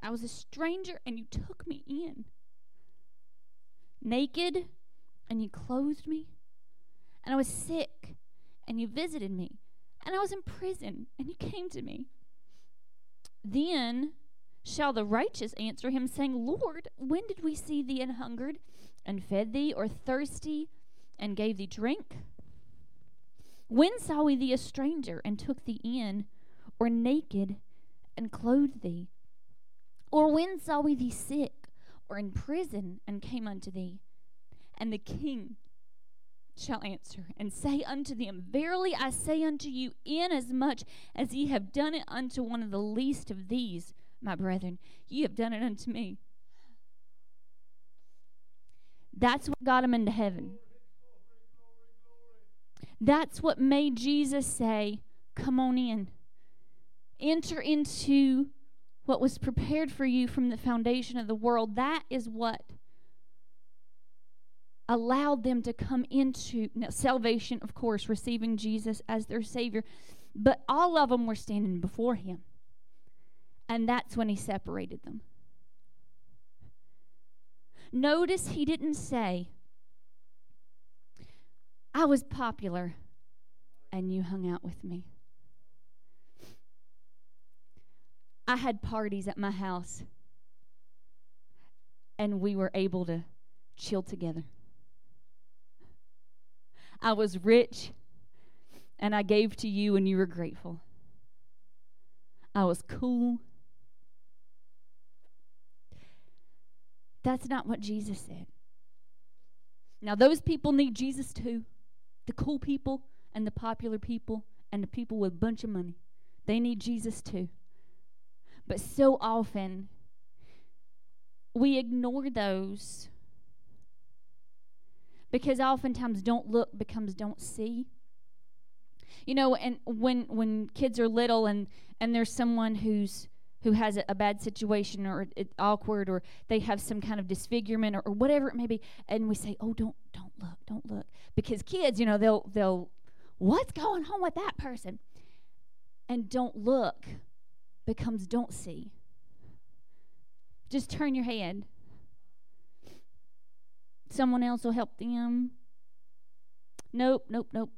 I was a stranger, and you took me in. Naked, and you clothed me. And I was sick, and you visited me. And I was in prison, and you came to me. Then shall the righteous answer him, saying, Lord, when did we see thee and hungered, and fed thee, or thirsty, and gave thee drink? When saw we thee a stranger, and took thee in, or naked, and clothed thee? Or when saw we thee sick, or in prison, and came unto thee? And the king shall answer, and say unto them, Verily I say unto you, inasmuch as ye have done it unto one of the least of these, my brethren, ye have done it unto me. That's what got him into heaven. That's what made Jesus say, come on in. Enter into what was prepared for you from the foundation of the world. That is what allowed them to come into now, salvation, of course, receiving Jesus as their Savior. But all of them were standing before him. And that's when he separated them. Notice he didn't say, I was popular and you hung out with me. I had parties at my house and we were able to chill together. I was rich and I gave to you and you were grateful. I was cool. That's not what Jesus said. Now, those people need Jesus too. The cool people and the popular people and the people with a bunch of money. They need Jesus too. But so often, we ignore those because oftentimes don't look becomes don't see. You know, and when when kids are little and, and there's someone who's who has a, a bad situation or it's awkward or they have some kind of disfigurement or, or whatever it may be, and we say, oh, don't don't look, don't look. Because kids, you know, they'll they'll what's going on with that person? And don't look becomes don't see. Just turn your head. Someone else will help them. Nope, nope, nope.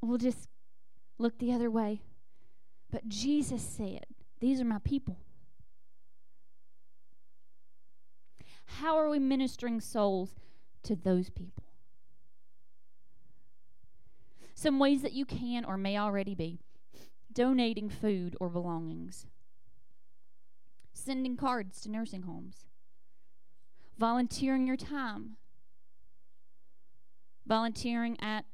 We'll just look the other way. But Jesus said, these are my people. How are we ministering souls to those people? Some ways that you can or may already be. Donating food or belongings. Sending cards to nursing homes. Volunteering your time. Volunteering at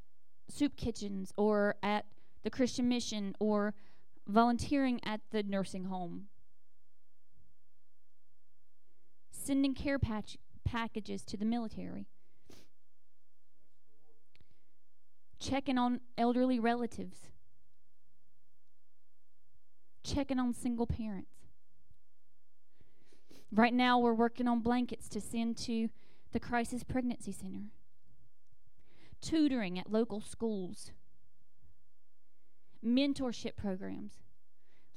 soup kitchens or at the Christian mission or volunteering at the nursing home. Sending care patch- packages to the military. Checking on elderly relatives. Checking on single parents. Right now we're working on blankets to send to the Crisis Pregnancy Center. Tutoring at local schools. Mentorship programs.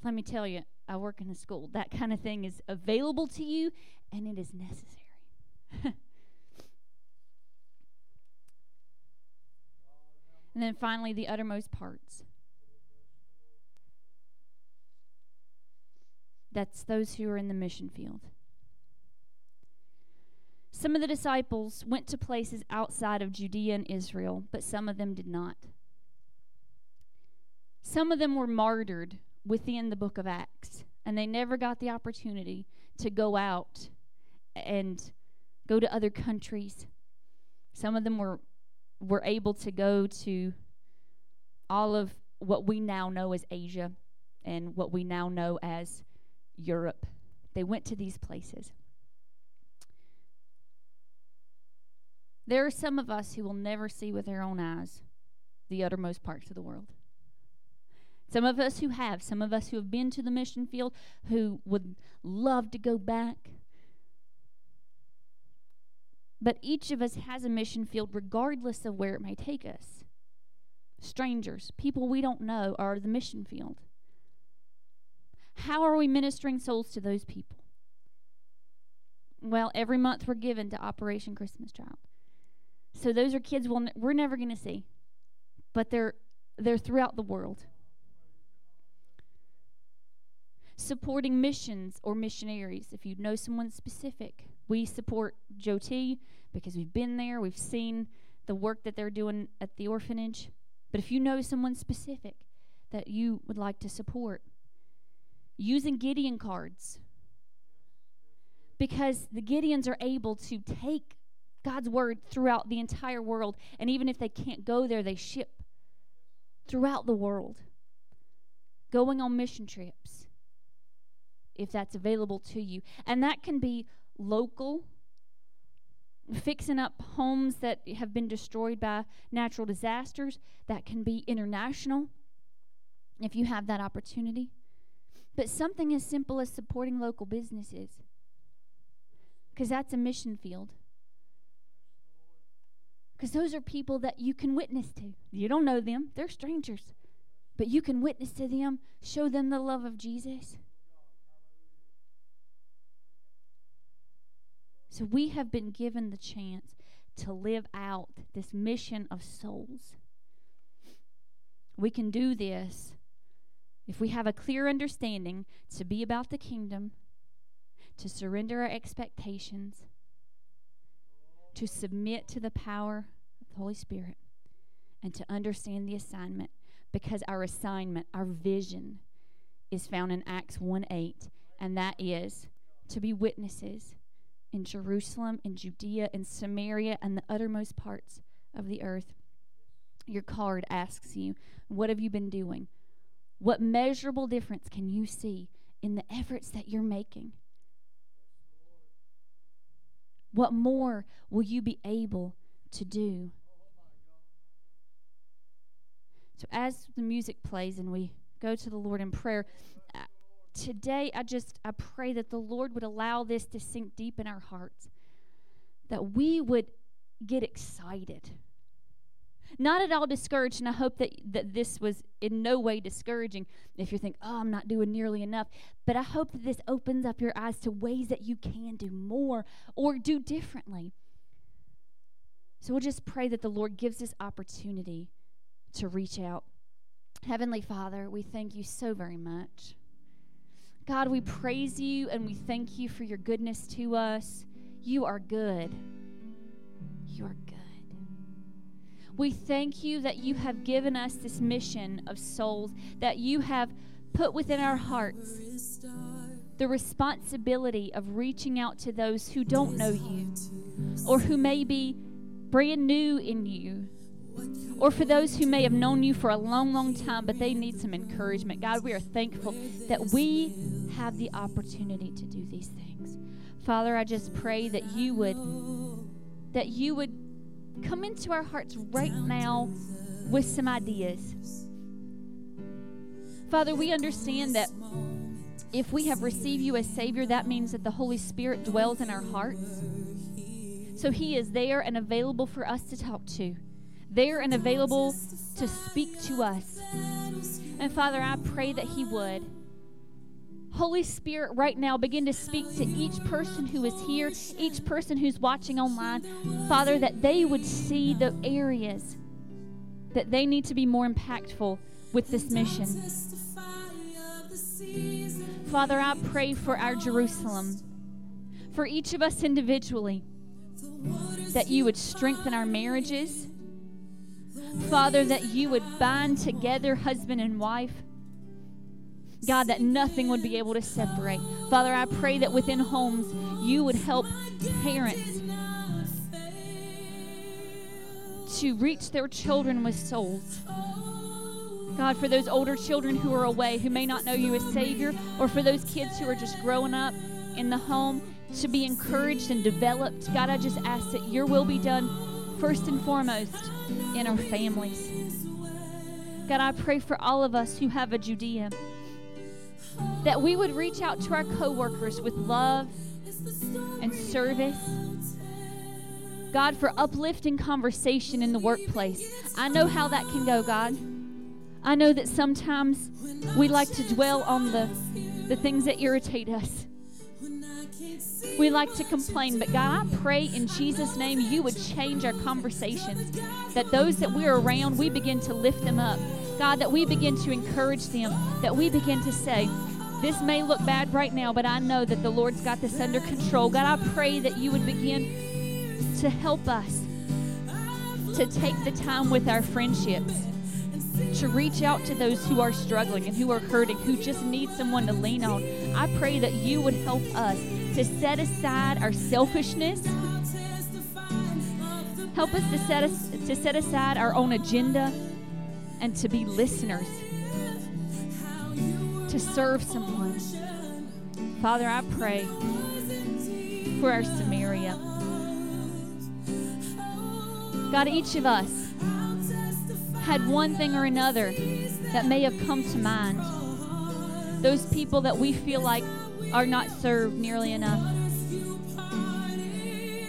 Let me tell you, I work in a school. That kind of thing is available to you, and it is necessary. And then finally, the uttermost parts. That's those who are in the mission field. Some of the disciples went to places outside of Judea and Israel, but some of them did not. Some of them were martyred within the book of Acts, and they never got the opportunity to go out and go to other countries. Some of them were were able to go to all of what we now know as Asia and what we now know as Europe. They went to these places. There are some of us who will never see with their own eyes the uttermost parts of the world. Some of us who have, some of us who have been to the mission field, who would love to go back. But each of us has a mission field regardless of where it may take us. Strangers, people we don't know are the mission field. How are we ministering souls to those people? Well, every month we're given to Operation Christmas Child. So those are kids we'll ne- we're never going to see, but they're they're throughout the world. Supporting missions or missionaries. If you know someone specific, we support Jyoti because we've been there. We've seen the work that they're doing at the orphanage. But if you know someone specific that you would like to support, using Gideon cards, because the Gideons are able to take God's word throughout the entire world, and even if they can't go there, they ship throughout the world, going on mission trips, if that's available to you. And that can be local, fixing up homes that have been destroyed by natural disasters. That can be international if you have that opportunity. But something as simple as supporting local businesses, because that's a mission field. Because those are people that you can witness to. You don't know them. They're strangers. But you can witness to them, show them the love of Jesus. So we have been given the chance to live out this mission of souls. We can do this if we have a clear understanding to be about the kingdom, to surrender our expectations, to submit to the power of the Holy Spirit, and to understand the assignment, because our assignment, our vision, is found in Acts one eight, and that is to be witnesses in Jerusalem, in Judea, in Samaria, and the uttermost parts of the earth. Your card asks you, what have you been doing? What measurable difference can you see in the efforts that you're making? What more will you be able to do? So as the music plays and we go to the Lord in prayer, I, today I just, I pray that the Lord would allow this to sink deep in our hearts, that we would get excited. Not at all discouraged, and I hope that, that this was in no way discouraging if you think, oh, I'm not doing nearly enough. But I hope that this opens up your eyes to ways that you can do more or do differently. So we'll just pray that the Lord gives us opportunity to reach out. Heavenly Father, we thank you so very much. God, we praise you and we thank you for your goodness to us. You are good. You are good. We thank you that you have given us this mission of souls, that you have put within our hearts the responsibility of reaching out to those who don't know you, or who may be brand new in you, or for those who may have known you for a long, long time, but they need some encouragement. God, we are thankful that we have the opportunity to do these things. Father, I just pray that you would, that you would come into our hearts right now with some ideas. Father, we understand that if we have received you as Savior, that means that the Holy Spirit dwells in our hearts. So he is there and available for us to talk to, there and available to speak to us. And Father, I pray that he would. Holy Spirit, right now, begin to speak to each person who is here, each person who's watching online. Father, that they would see the areas that they need to be more impactful with this mission. Father, I pray for our Jerusalem, for each of us individually, that you would strengthen our marriages. Father, that you would bind together husband and wife. God, that nothing would be able to separate. Father, I pray that within homes, you would help parents to reach their children with souls. God, for those older children who are away, who may not know you as Savior, or for those kids who are just growing up in the home, to be encouraged and developed. God, I just ask that your will be done first and foremost in our families. God, I pray for all of us who have a Judea, that we would reach out to our co-workers with love and service. God, for uplifting conversation in the workplace. I know how that can go, God. I know that sometimes we like to dwell on the, the things that irritate us. We like to complain, but God, I pray in Jesus' name you would change our conversations, that those that we're around, we begin to lift them up. God, that we begin to encourage them, that we begin to say, this may look bad right now, but I know that the Lord's got this under control. God, I pray that you would begin to help us to take the time with our friendships, to reach out to those who are struggling and who are hurting, who just need someone to lean on. I pray that you would help us to set aside our selfishness. Help us to set, us, to set aside our own agenda, and to be listeners, to serve someone. Father, I pray for our Samaria. God, each of us had one thing or another that may have come to mind. Those people that we feel like are not served nearly enough.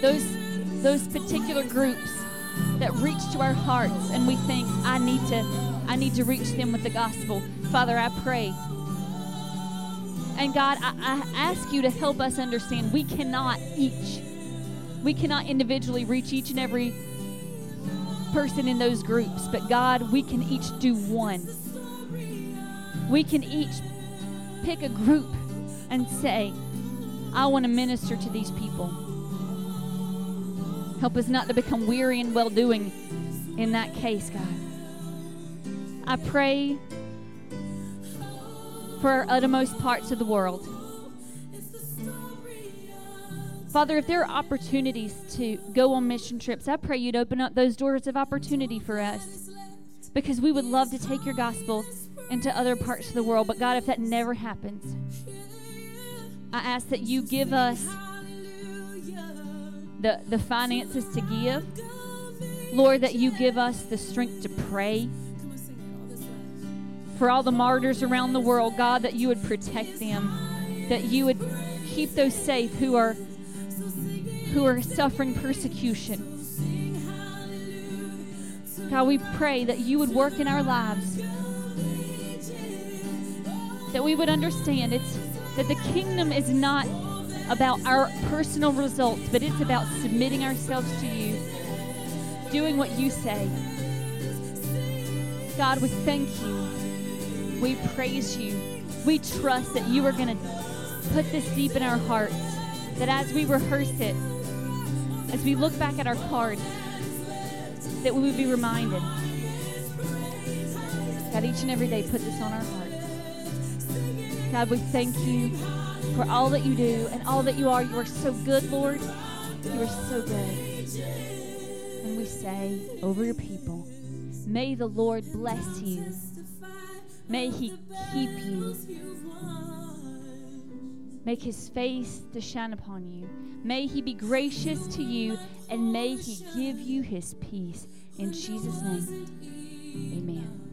Those, those particular groups that reach to our hearts and we think, I need to, I need to reach them with the gospel. Father, I pray. And God, I, I ask you to help us understand we cannot each, we cannot individually reach each and every person in those groups. But God, we can each do one. We can each pick a group and say, I want to minister to these people. Help us not to become weary in well-doing in that case, God. I pray for our uttermost parts of the world. Father, if there are opportunities to go on mission trips, I pray you'd open up those doors of opportunity for us, because we would love to take your gospel into other parts of the world. But God, if that never happens, I ask that you give us the, the finances to give. Lord, that you give us the strength to pray. For all the martyrs around the world, God, that you would protect them, that you would keep those safe who are who are suffering persecution. God, we pray that you would work in our lives, that we would understand it's that the kingdom is not about our personal results, but it's about submitting ourselves to you, doing what you say. God, we thank you. We praise you. We trust that you are going to put this deep in our hearts, that as we rehearse it, as we look back at our cards, that we would be reminded. God, each and every day, put this on our hearts. God, we thank you for all that you do and all that you are. You are so good, Lord. You are so good. And we say over your people, may the Lord bless you. May he keep you. Make his face to shine upon you. May he be gracious to you, and may he give you his peace. In Jesus' name, amen.